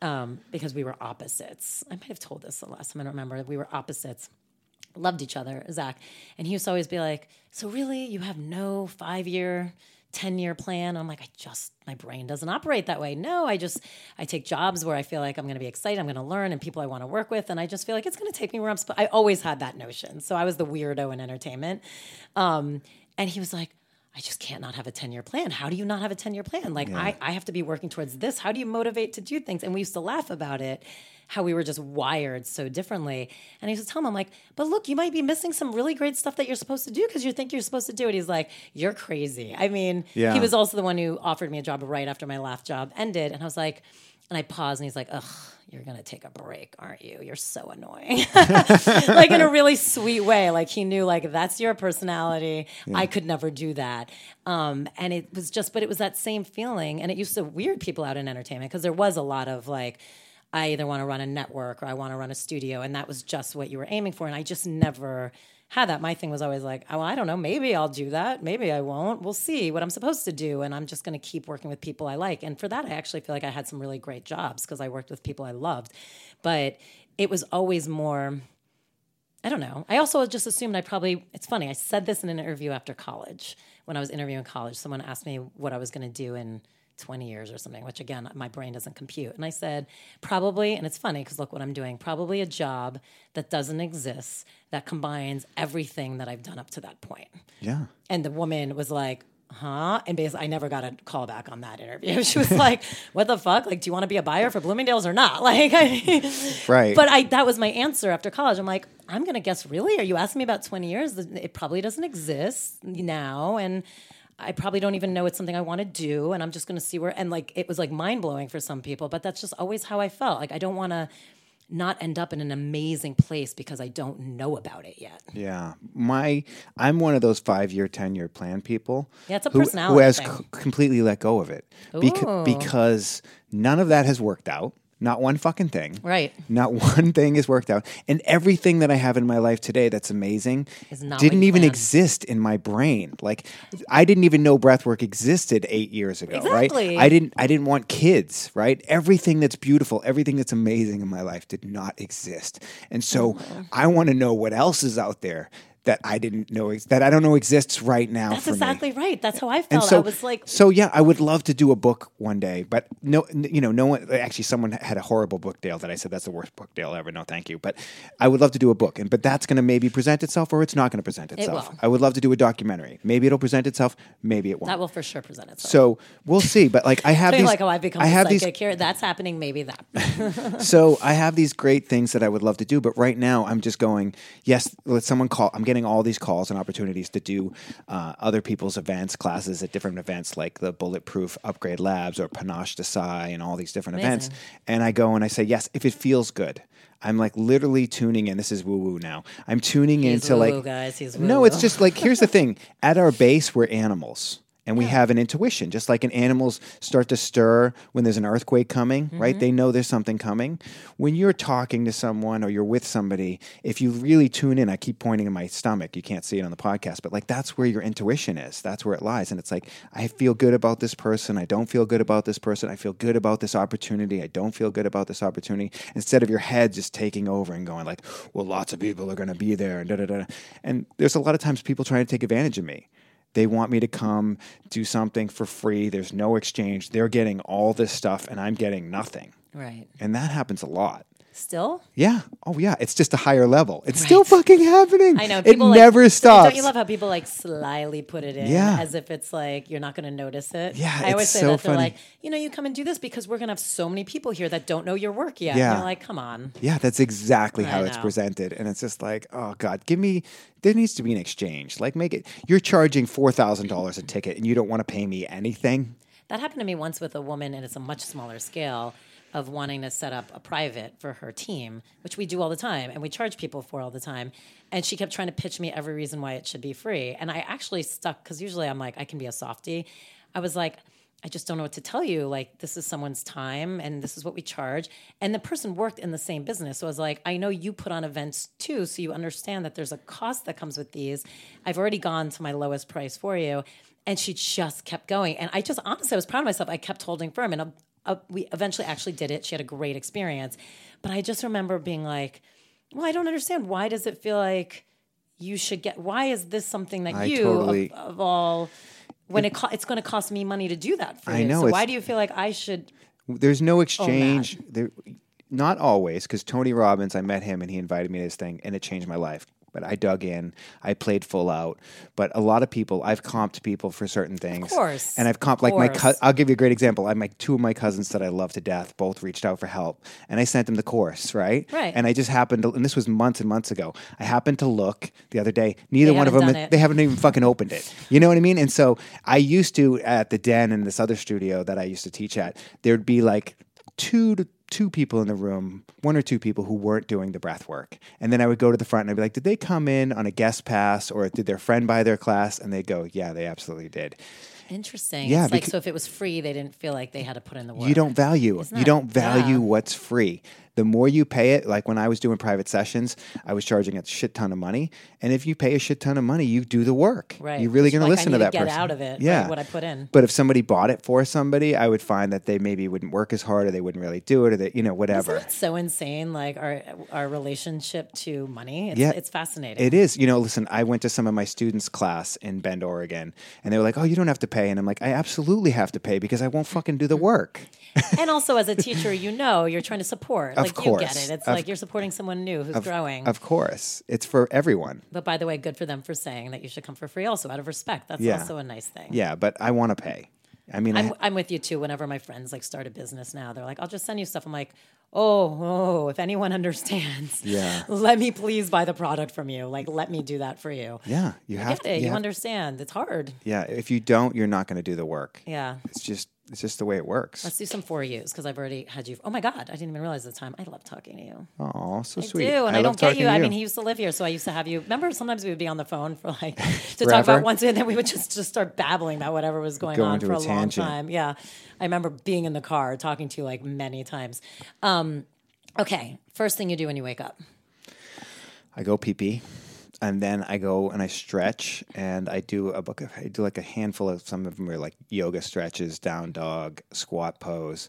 Um, because we were opposites. I might have told this the last time, I don't remember. We were opposites. Loved each other, Zach. And he used to always be like, so really, you have no five-year, ten-year plan? I'm like, I just, my brain doesn't operate that way. No, I just, I take jobs where I feel like I'm going to be excited, I'm going to learn, and people I want to work with, and I just feel like it's going to take me where I'm supposed. I always had that notion. So I was the weirdo in entertainment. Um, and he was like, I just can't not have a ten-year plan. How do you not have a ten-year plan? Like, yeah. I, I have to be working towards this. How do you motivate to do things? And we used to laugh about it, how we were just wired so differently. And I used to tell him, I'm like, but look, you might be missing some really great stuff that you're supposed to do because you think you're supposed to do it. He's like, you're crazy. I mean, yeah. He was also the one who offered me a job right after my last job ended. And I was like, And I paused, and he's like, ugh, you're going to take a break, aren't you? You're so annoying. Like, in a really sweet way. Like, he knew, like, that's your personality. Yeah. I could never do that. Um, and it was just, but it was that same feeling. And it used to weird people out in entertainment, because there was a lot of, like, I either want to run a network or I want to run a studio. And that was just what you were aiming for. And I just never had that. My thing was always like, oh, I don't know. Maybe I'll do that. Maybe I won't. We'll see what I'm supposed to do. And I'm just going to keep working with people I like. And for that, I actually feel like I had some really great jobs because I worked with people I loved. But it was always more, I don't know. I also just assumed I probably, it's funny. I said this in an interview after college. When I was interviewing college, someone asked me what I was going to do in twenty years or something, which again, my brain doesn't compute. And I said, probably, and it's funny because look what I'm doing, probably a job that doesn't exist that combines everything that I've done up to that point. Yeah. And the woman was like, huh? And basically, I never got a call back on that interview. She was like, what the fuck? Like, do you want to be a buyer for Bloomingdale's or not? Like, I, right. But I, that was my answer after college. I'm like, I'm going to guess, really? Are you asking me about twenty years? It probably doesn't exist now. And I probably don't even know it's something I want to do, and I'm just going to see where, and like, it was like mind-blowing for some people, but that's just always how I felt. Like, I don't want to not end up in an amazing place because I don't know about it yet. Yeah. My, I'm one of those five-year, ten-year plan people. Yeah, it's a personality who, who has thing. C- completely let go of it beca- because none of that has worked out. Not one fucking thing. Right. Not one thing is worked out. And everything that I have in my life today that's amazing didn't even exist in my brain. Like, I didn't even know breathwork existed eight years ago, exactly. Right? I didn't I didn't want kids, right? Everything that's beautiful, everything that's amazing in my life did not exist. And so mm-hmm. I want to know what else is out there that I didn't know, that I don't know exists right now. That's for exactly me. Right. That's how I felt. So, I was like, so yeah, I would love to do a book one day, but no, you know, no one, actually someone had a horrible book deal that I said, that's the worst book deal ever. No, thank you. But I would love to do a book, and but that's going to maybe present itself or it's not going to present itself. It will. I would love to do a documentary. Maybe it'll present itself. Maybe it won't. That will for sure present itself. So we'll see. But like, I have these, like, oh, I've become I have these, here. That's happening. Maybe that. So I have these great things that I would love to do, but right now I'm just going, yes, let someone call. I'm getting Getting all these calls and opportunities to do uh, other people's events, classes at different events like the Bulletproof Upgrade Labs or Panache Desai and all these different Amazing. events. And I go and I say, yes, if it feels good. I'm like literally tuning in. This is woo woo now. I'm tuning He's into like, guys. He's woo-woo. No, it's just like, here's the thing. At our base, we're animals. And we yeah. have an intuition, just like an animals start to stir when there's an earthquake coming, mm-hmm. right? They know there's something coming. When you're talking to someone or you're with somebody, if you really tune in, I keep pointing in my stomach, you can't see it on the podcast, but like, that's where your intuition is. That's where it lies. And it's like, I feel good about this person. I don't feel good about this person. I feel good about this opportunity. I don't feel good about this opportunity. Instead of your head just taking over and going like, well, lots of people are going to be there. And da da da. And there's a lot of times people trying to take advantage of me. They want me to come do something for free. There's no exchange. They're getting all this stuff, and I'm getting nothing. Right. And that happens a lot. Still? Yeah. Oh, yeah. It's just a higher level. It's right. still fucking happening. I know. It like, never stops. Don't you love how people like slyly put it in yeah. as if it's like you're not going to notice it? Yeah, I always it's say so that funny. They're like, you know, you come and do this because we're going to have so many people here that don't know your work yet. Yeah. And you're like, come on. Yeah, that's exactly I how know. It's presented. And it's just like, oh, God, give me, there needs to be an exchange. Like make it, you're charging four thousand dollars a ticket and you don't want to pay me anything? That happened to me once with a woman, and it's a much smaller scale, of wanting to set up a private for her team, which we do all the time and we charge people for all the time. And she kept trying to pitch me every reason why it should be free. And I actually stuck, because usually I'm like, I can be a softie. I was like, I just don't know what to tell you. Like, this is someone's time and this is what we charge. And the person worked in the same business. So I was like, I know you put on events too, so you understand that there's a cost that comes with these. I've already gone to my lowest price for you. And she just kept going. And I just, honestly, I was proud of myself. I kept holding firm. And a, Uh, we eventually actually did it. She had a great experience. But I just remember being like, well, I don't understand. Why does it feel like you should get, why is this something that I you, totally, of, of all, when it, it co- it's going to cost me money to do that for I you. Know, so why do you feel like I should? There's no exchange. There, not always, because Tony Robbins, I met him and he invited me to his thing and it changed my life. But I dug in, I played full out. But a lot of people, I've comped people for certain things. Of course. And I've comped, like my, co- I'll give you a great example. I my two of my cousins that I love to death, both reached out for help. And I sent them the course, right? Right. And I just happened to, and this was months and months ago, I happened to look the other day, neither one of them, they haven't even fucking opened it. You know what I mean? And so I used to, at the Den and this other studio that I used to teach at, there'd be like two to two people in the room, one or two people who weren't doing the breath work. And then I would go to the front and I'd be like, did they come in on a guest pass or did their friend buy their class? And they'd go, yeah, they absolutely did. Interesting. Yeah, it's like, so if it was free, they didn't feel like they had to put in the work. You don't value. Not, you don't value yeah. what's free. The more you pay it, like when I was doing private sessions, I was charging a shit ton of money. And if you pay a shit ton of money, you do the work. Right. You're really going like to listen to that person. I need to get out of it, yeah. right, what I put in. But if somebody bought it for somebody, I would find that they maybe wouldn't work as hard or they wouldn't really do it or that, you know, whatever. Isn't that so insane, like our our relationship to money? It's, yeah. it's fascinating. It is. You know, listen, I went to some of my students' class in Bend, Oregon, and they were like, oh, you don't have to pay. And I'm like, I absolutely have to pay because I won't fucking do the work. And also as a teacher, you know, you're trying to support. Like, of course. You get it. It's of, like you're supporting someone new who's of, growing. Of course. It's for everyone. But by the way, good for them for saying that you should come for free also out of respect. That's yeah. also a nice thing. Yeah, but I want to pay. I mean, I'm, I, I'm with you too. Whenever my friends like start a business now, they're like, I'll just send you stuff. I'm like, oh, oh if anyone understands, yeah. let me please buy the product from you. Like, let me do that for you. Yeah. You I have get to. It. You, you have understand. It's hard. Yeah. If you don't, you're not going to do the work. Yeah. It's just. It's just the way it works. Let's do some for yous because I've already had you. Oh, my God. I didn't even realize the time. I love talking to you. Oh, so I sweet. I do, and I, I don't get you. you. I mean, he used to live here, so I used to have you. Remember, sometimes we would be on the phone for like to talk about one thing, and then we would just, just start babbling about whatever was going, going on for a, a long time. Yeah. I remember being in the car talking to you like many times. Um, okay. First thing you do when you wake up? I go pee-pee. And then I go and I stretch, and I do a book. I do like a handful of some of them are like yoga stretches, down dog, squat pose,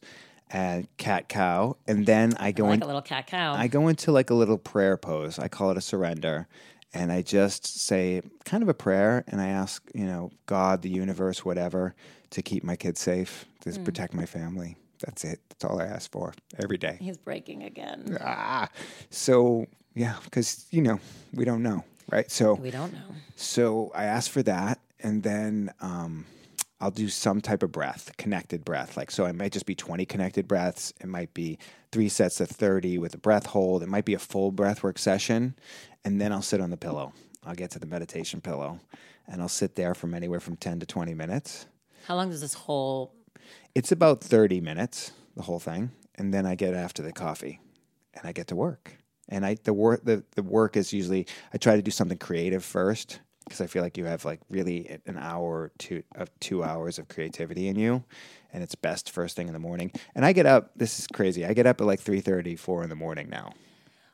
and cat cow. And then I go I like in, a little cat cow. I go into like a little prayer pose. I call it a surrender, and I just say kind of a prayer, and I ask, you know, God, the universe, whatever, to keep my kids safe, to mm. protect my family. That's it. That's all I ask for every day. He's breaking again. Ah, so yeah, because you know we don't know. Right, so we don't know. So I ask for that, and then um, I'll do some type of breath, connected breath. Like, so it might just be twenty connected breaths. It might be three sets of thirty with a breath hold. It might be a full breathwork session, and then I'll sit on the pillow. I'll get to the meditation pillow, and I'll sit there from anywhere from ten to twenty minutes. How long does this whole? It's about thirty minutes, the whole thing, and then I get after the coffee, and I get to work. And I the work the, the work is usually I try to do something creative first because I feel like you have like really an hour or two of two hours of creativity in you, and it's best first thing in the morning. And I get up. This is crazy. I get up at like three thirty, four in the morning now.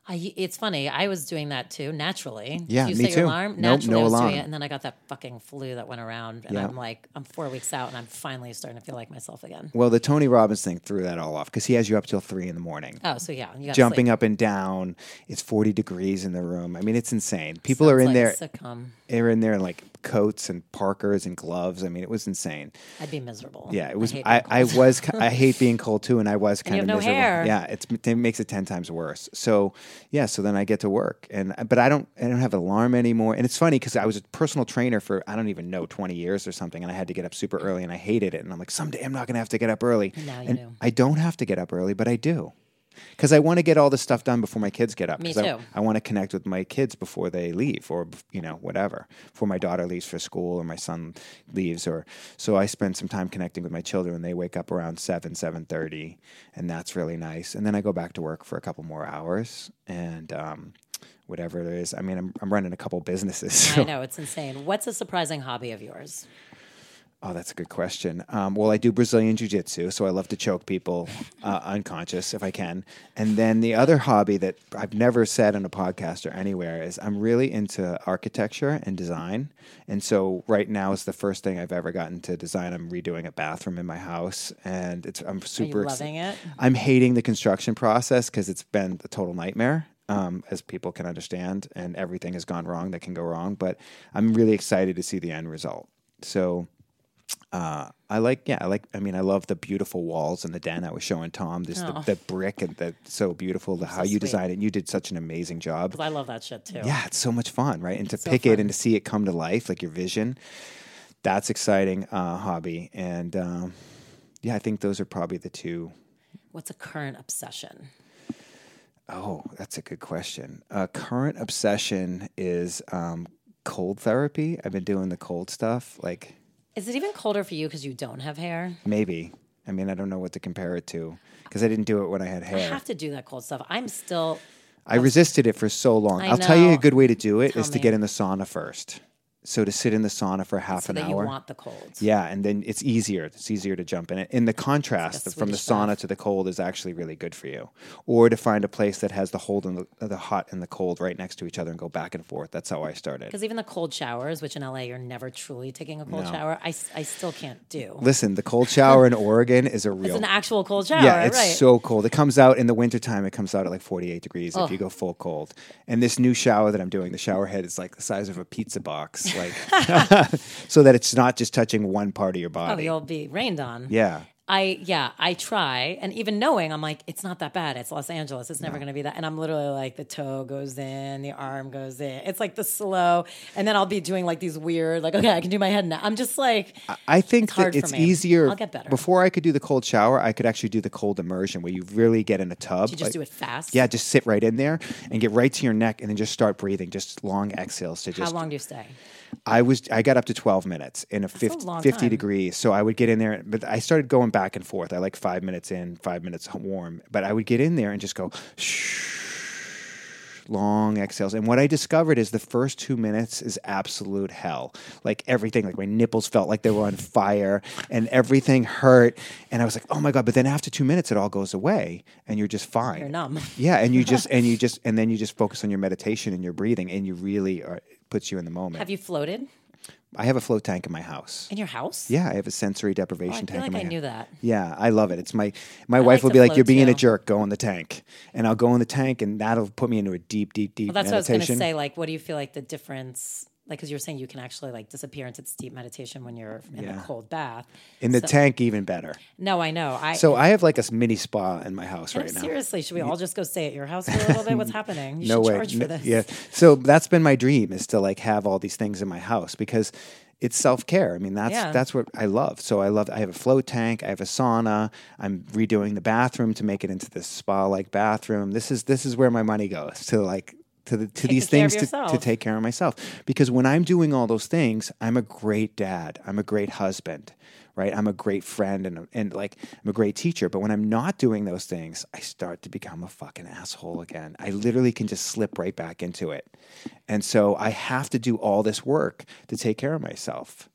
I, it's funny. I was doing that too naturally. Yeah, Did you me set too. Your alarm? Nope, naturally, no I was alarm. Doing it, and then I got that fucking flu that went around, and yeah. I'm like, I'm four weeks out, and I'm finally starting to feel like myself again. Well, the Tony Robbins thing threw that all off because he has you up till three in the morning. Oh, so yeah, you jumping sleep. Up and down. It's forty degrees in the room. I mean, it's insane. People Sounds are in like there. Succumb. They're in there in like coats and parkas and gloves. I mean, it was insane. I'd be miserable. Yeah, it was. I I, I was. I hate being cold too, and I was kind of no miserable. Hair. Yeah, it's, it makes it ten times worse. So. Yeah, so then I get to work, and but I don't I don't have an alarm anymore. And it's funny because I was a personal trainer for I don't even know twenty years or something, and I had to get up super early, and I hated it. And I'm like, someday I'm not going to have to get up early. Now you and do. I don't have to get up early, but I do because I want to get all this stuff done before my kids get up. Me too. I, I want to connect with my kids before they leave, or you know whatever, before my daughter leaves for school or my son leaves, or so I spend some time connecting with my children. They wake up around seven seven thirty, and that's really nice. And then I go back to work for a couple more hours. And um, whatever it is, I mean, I'm, I'm running a couple businesses. So. I know, it's insane. What's a surprising hobby of yours? Oh, that's a good question. Um, well, I do Brazilian jiu-jitsu, so I love to choke people uh, unconscious if I can. And then the other hobby that I've never said on a podcast or anywhere is I'm really into architecture and design. And so right now is the first thing I've ever gotten to design. I'm redoing a bathroom in my house, and it's I'm super Are you loving ex- it? I'm hating the construction process because it's been a total nightmare. Um, as people can understand, and everything has gone wrong that can go wrong. But I'm really excited to see the end result. So uh, I like, yeah, I like, I mean, I love the beautiful walls in the den. I was showing Tom this, oh. the, the brick and the so beautiful, the, so how you sweet. Designed it. You did such an amazing job. I love that shit too. Yeah, it's so much fun, right? And to so pick fun. It and to see it come to life, like your vision, that's exciting uh, hobby. And um, yeah, I think those are probably the two. What's a current obsession? Oh, that's a good question. Uh, current obsession is um, cold therapy. I've been doing the cold stuff. Like, is it even colder for you because you don't have hair? Maybe. I mean, I don't know what to compare it to. because I didn't do it when I had hair. I have to do that cold stuff. I'm still... I resisted it for so long. I I'll know. tell you a good way to do it tell is me. to get in the sauna first. So to sit in the sauna for half so an hour. So that you want the cold. Yeah, and then it's easier. It's easier to jump in it. And the contrast like from the sauna bath. to the cold is actually really good for you. Or to find a place that has the, hold and the, the hot and the cold right next to each other and go back and forth. That's how I started. Because even the cold showers, which in L A you're never truly taking a cold no. shower, I, I still can't do. Listen, the cold shower in Oregon is a real... It's an actual cold shower, yeah, it's right. so cold. It comes out in the wintertime. It comes out at like forty-eight degrees oh. if you go full cold. And this new shower that I'm doing, the shower head is like the size of a pizza box. Like, so that it's not just touching one part of your body. Oh, you'll be rained on. Yeah. I, yeah, I try. And even knowing, I'm like, it's not that bad. It's Los Angeles. It's never no. going to be that. And I'm literally like, the toe goes in, the arm goes in. It's like the slow. And then I'll be doing like these weird, like, okay, I can do my head now. I'm just like, I think it's, that hard it's for me. easier. I'll get better. Before I could do the cold shower, I could actually do the cold immersion where you really get in a tub. Did you just like, do it fast? Yeah, just sit right in there and get right to your neck and then just start breathing. Just long exhales to just. How long do you stay? I was I got up to twelve minutes in a fifty, a fifty degrees. So I would get in there, but I started going back and forth. I like five minutes in, five minutes warm. But I would get in there and just go shh, long exhales. And what I discovered is the first two minutes is absolute hell. Like everything, like my nipples felt like they were on fire and everything hurt. And I was like, oh my God. But then after two minutes, it all goes away and you're just fine. You're numb. Yeah. And you just, and you just, and then you just focus on your meditation and your breathing and you really are. Puts you in the moment. Have you floated? I have a float tank in my house. In your house? Yeah, I have a sensory deprivation oh, I tank like in my house. I knew that. Yeah, I love it. It's my my I wife like will be like, "You're being too. a jerk. Go in the tank." And I'll go in the tank, and that'll put me into a deep, deep, deep. Well, that's meditation. What I was going to say. Like, what do you feel like the difference? Like, because you're saying you can actually like disappear into this deep meditation when you're in yeah. the cold bath. In the so, tank, even better. No, I know. I So I have like a mini spa in my house right seriously, now. Seriously, should we all just go stay at your house for a little bit? What's happening? You no should way. charge for this. Yeah. So that's been my dream is to like have all these things in my house because it's self-care. I mean, that's yeah. that's what I love. So I love, I have a float tank, I have a sauna, I'm redoing the bathroom to make it into this spa-like bathroom. This is This is where my money goes to like, to the, to these things to, to take care of myself. Because when I'm doing all those things, I'm a great dad. I'm a great husband, right? I'm a great friend and and like I'm a great teacher. But when I'm not doing those things, I start to become a fucking asshole again. I literally can just slip right back into it. And so I have to do all this work to take care of myself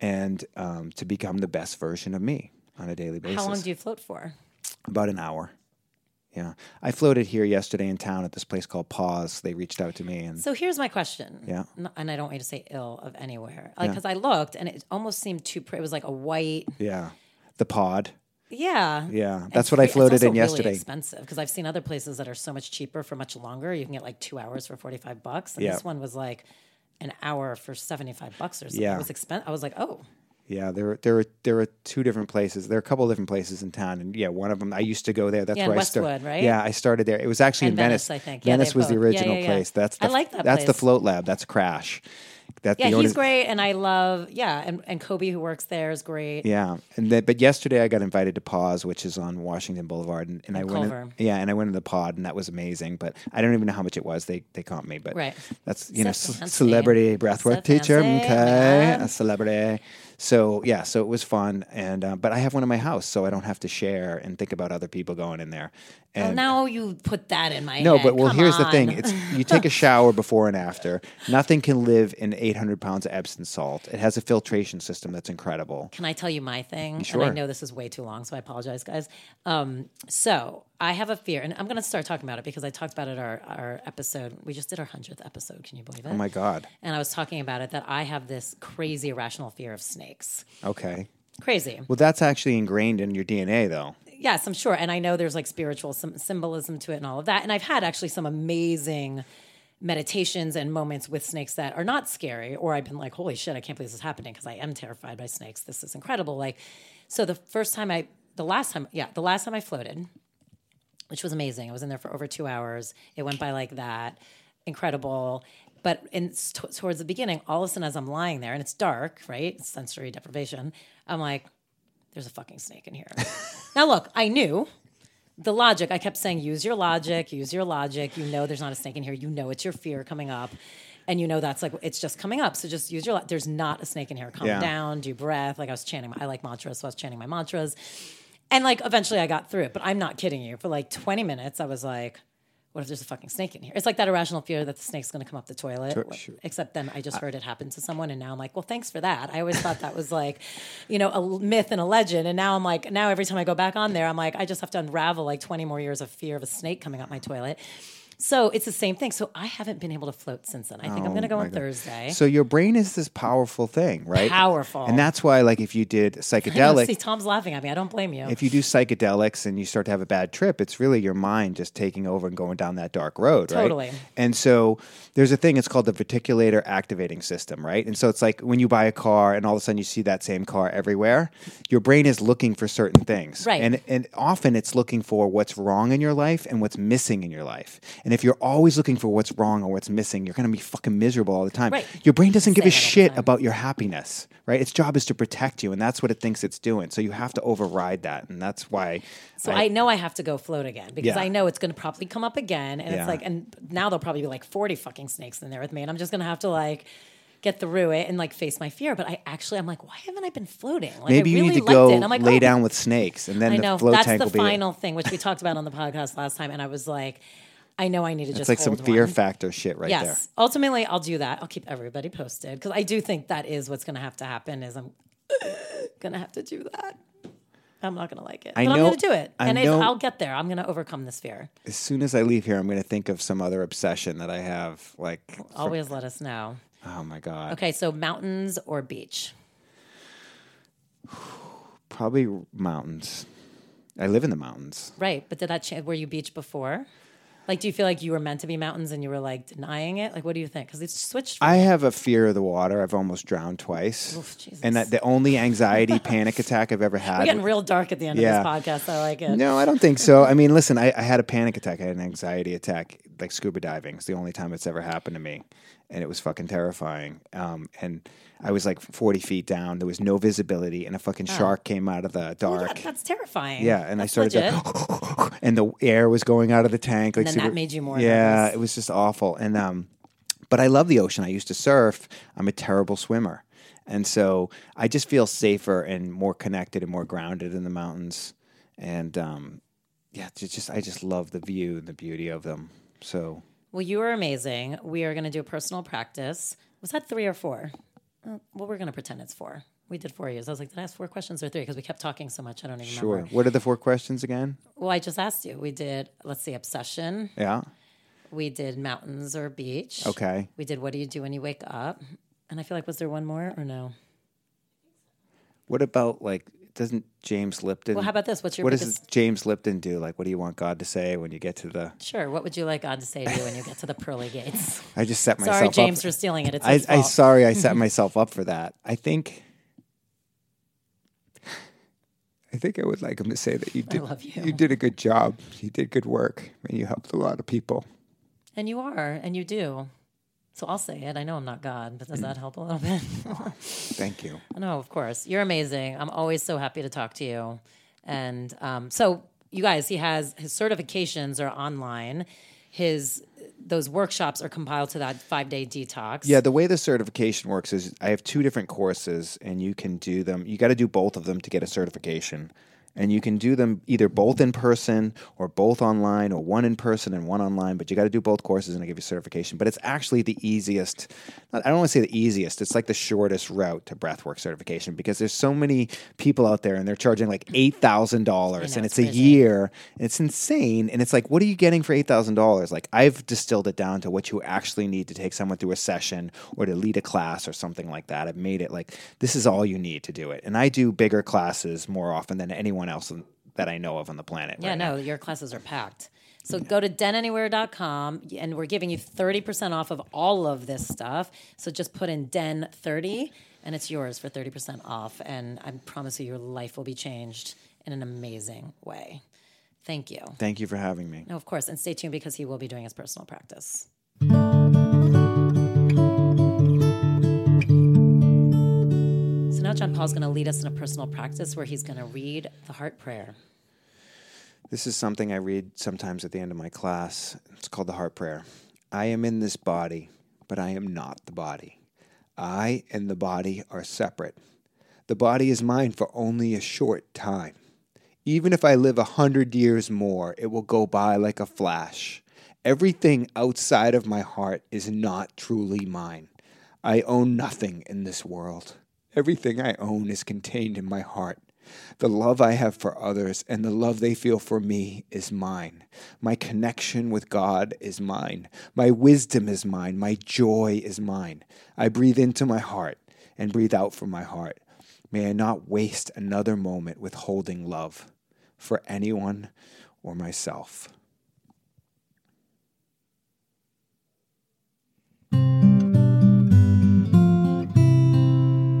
and um, to become the best version of me on a daily basis. How long do you float for? About an hour. Yeah, I floated here yesterday in town at this place called PAWS. They reached out to me, and so here's my question. Yeah, and I don't want you to say ill of anywhere, like because yeah. I looked and it almost seemed too. It was like a white. Yeah, the pod. Yeah, yeah, that's it's what I floated in yesterday. Really expensive because I've seen other places that are so much cheaper for much longer. You can get like two hours for forty-five bucks, and yeah. this one was like an hour for seventy-five bucks or something. Yeah. It was expensive. I was like, oh. Yeah, there are there are there are two different places. There are a couple of different places in town, and yeah, one of them I used to go there. That's yeah, where Westwood, I started. Right? Yeah, I started there. It was actually and in Venice. Venice, I think. Venice yeah, was both. the original yeah, yeah, yeah. place. That's the, I like that. That's place. the Float Lab. That's Crash. That's yeah, the he's great, and I love yeah, and, and Kobe who works there is great. Yeah, and then, but yesterday I got invited to PAWS, which is on Washington Boulevard, and, and, and I Culver. went. In, yeah, and I went to the pod, and that was amazing. But I don't even know how much it was. They they comped me, but right. that's you Seth know c- celebrity breathwork Seth teacher. Nancy. Okay, yeah. a celebrity. So yeah, so it was fun, and uh, but I have one in my house, so I don't have to share and think about other people going in there. And well, now you put that in my no, head. No, but well, Come here's on. the thing: it's you take a shower before and after. Nothing can live in eight hundred pounds of Epsom salt. It has a filtration system that's incredible. Can I tell you my thing? Sure. And I know this is way too long, so I apologize, guys. Um, so I have a fear, and I'm going to start talking about it because I talked about it our our episode. We just did our hundredth episode. Can you believe it? Oh my God! And I was talking about it that I have this crazy irrational fear of snakes. Okay. Crazy. Well, that's actually ingrained in your D N A, though. Yes, I'm sure. And I know there's like spiritual some symbolism to it and all of that. And I've had actually some amazing meditations and moments with snakes that are not scary, or I've been like, holy shit, I can't believe this is happening because I am terrified by snakes. This is incredible. Like, so the first time I, the last time, yeah, the last time I floated, which was amazing. I was in there for over two hours. It went by like that. Incredible. But in, t- towards the beginning, all of a sudden, as I'm lying there, and it's dark, right? It's sensory deprivation. I'm like, there's a fucking snake in here. Now, look, I knew the logic. I kept saying, use your logic, use your logic. You know there's not a snake in here. You know it's your fear coming up. And you know that's like, it's just coming up. So just use your logic. There's not a snake in here. Calm yeah. down, do breath. Like I was chanting. I like mantras, so I was chanting my mantras. And like eventually I got through it, but I'm not kidding you. For like twenty minutes, I was like, what if there's a fucking snake in here? It's like that irrational fear that the snake's going to come up the toilet. Sure, sure. Except then I just heard it happen to someone, and now I'm like, well, thanks for that. I always thought that was like, you know, a myth and a legend. And now I'm like, now every time I go back on there, I'm like, I just have to unravel like twenty more years of fear of a snake coming up my toilet. So it's the same thing. So I haven't been able to float since then. I think oh, I'm going to go on God. Thursday. So your brain is this powerful thing, right? Powerful. And that's why, like, if you did psychedelics... See, Tom's laughing at me. I don't blame you. If you do psychedelics and you start to have a bad trip, it's really your mind just taking over and going down that dark road, right? Totally. And so there's a thing, it's called the Verticulator Activating System, right? And so it's like when you buy a car and all of a sudden you see that same car everywhere, your brain is looking for certain things. Right. And, and often it's looking for what's wrong in your life and what's missing in your life. And if you're always looking for what's wrong or what's missing, you're going to be fucking miserable all the time. Right. Your brain doesn't give a shit about your happiness, right? Its job is to protect you, and that's what it thinks it's doing. So you have to override that, and that's why. So I, I know I have to go float again because yeah. I know it's going to probably come up again, and yeah. it's like, and now there'll probably be like forty fucking snakes in there with me, and I'm just going to have to like get through it and like face my fear. But I actually, I'm like, why haven't I been floating? Like, maybe I really you need to go it. I'm like, lay oh. down with snakes, and then I know, the float that's tank the will be final it. Thing, which we talked about on the podcast last time, and I was like, I know I need to just. It's like hold some fear one. Factor shit right yes. there. Yes, ultimately I'll do that. I'll keep everybody posted because I do think that is what's going to have to happen. Is I'm going to have to do that. I'm not going to like it, I but know, I'm going to do it, I and know, I'll get there. I'm going to overcome this fear. As soon as I leave here, I'm going to think of some other obsession that I have. Like always, for, let us know. Oh my God. Okay, so mountains or beach? Probably mountains. I live in the mountains. Right, but did that change? Were you beach before? Like, do you feel like you were meant to be mountains and you were, like, denying it? Like, what do you think? Because it's switched. I have a fear of the water. I've almost drowned twice. Oof, Jesus. And that the only anxiety panic attack I've ever had. We're getting real dark at the end yeah. of this podcast. I like it. No, I don't think so. I mean, listen, I, I had a panic attack. I had an anxiety attack, like scuba diving. It's the only time it's ever happened to me. And it was fucking terrifying. Um, and I was like forty feet down. There was no visibility. And a fucking oh. shark came out of the dark. Well, that, that's terrifying. Yeah. And that's I started to, and the air was going out of the tank. Like, and then super, that made you more Yeah. nervous. It was just awful. And, um, but I love the ocean. I used to surf. I'm a terrible swimmer. And so I just feel safer and more connected and more grounded in the mountains. And, um, yeah, it's just, I just love the view and the beauty of them. So... Well, you are amazing. We are going to do a personal practice. Was that three or four? Well, we're going to pretend it's four. We did four years. I was like, did I ask four questions or three? Because we kept talking so much. I don't even sure. remember. Sure. What are the four questions again? Well, I just asked you. We did, let's see, obsession. Yeah. We did mountains or beach. Okay. We did what do you do when you wake up? And I feel like, was there one more or no? What about like... Doesn't James Lipton... Well, how about this? What's your What biggest... does James Lipton do? Like, what do you want God to say when you get to the... Sure. What would you like God to say to you when you get to the pearly gates? I just set myself sorry, up... Sorry, James, for stealing it. It's his fault. I, sorry, I set myself up for that. I think... I think I would like him to say that you did, I love you. You did a good job. You did good work. And you helped a lot of people. And you are. And you do. So I'll say it. I know I'm not God, but does that help a little bit? Thank you. No, of course. You're amazing. I'm always so happy to talk to you. And um, so you guys, he has his certifications are online. His those workshops are compiled to that five-day detox. Yeah, the way the certification works is I have two different courses, and you can do them. You got to do both of them to get a certification. And you can do them either both in person or both online or one in person and one online. But you got to do both courses and I give you certification. But it's actually the easiest. I don't want to say the easiest. It's like the shortest route to breathwork certification because there's so many people out there and they're charging like eight thousand dollars and it's, it's a year. And it's insane. And it's like, what are you getting for eight thousand dollars? Like I've distilled it down to what you actually need to take someone through a session or to lead a class or something like that. I've made it like this is all you need to do it. And I do bigger classes more often than anyone else that I know of on the planet. Yeah, right no, now. Your classes are packed. So yeah. Go to den anywhere dot com and we're giving you thirty percent off of all of this stuff. So just put in den thirty and it's yours for thirty percent off. And I promise you, your life will be changed in an amazing way. Thank you. Thank you for having me. No, of course. And stay tuned because he will be doing his personal practice. Now John Paul's going to lead us in a personal practice where he's going to read the heart prayer. This is something I read sometimes at the end of my class. It's called the heart prayer. I am in this body, but I am not the body. I and the body are separate. The body is mine for only a short time. Even if I live a hundred years more, it will go by like a flash. Everything outside of my heart is not truly mine. I own nothing in this world. Everything I own is contained in my heart. The love I have for others and the love they feel for me is mine. My connection with God is mine. My wisdom is mine. My joy is mine. I breathe into my heart and breathe out from my heart. May I not waste another moment withholding love for anyone or myself. Den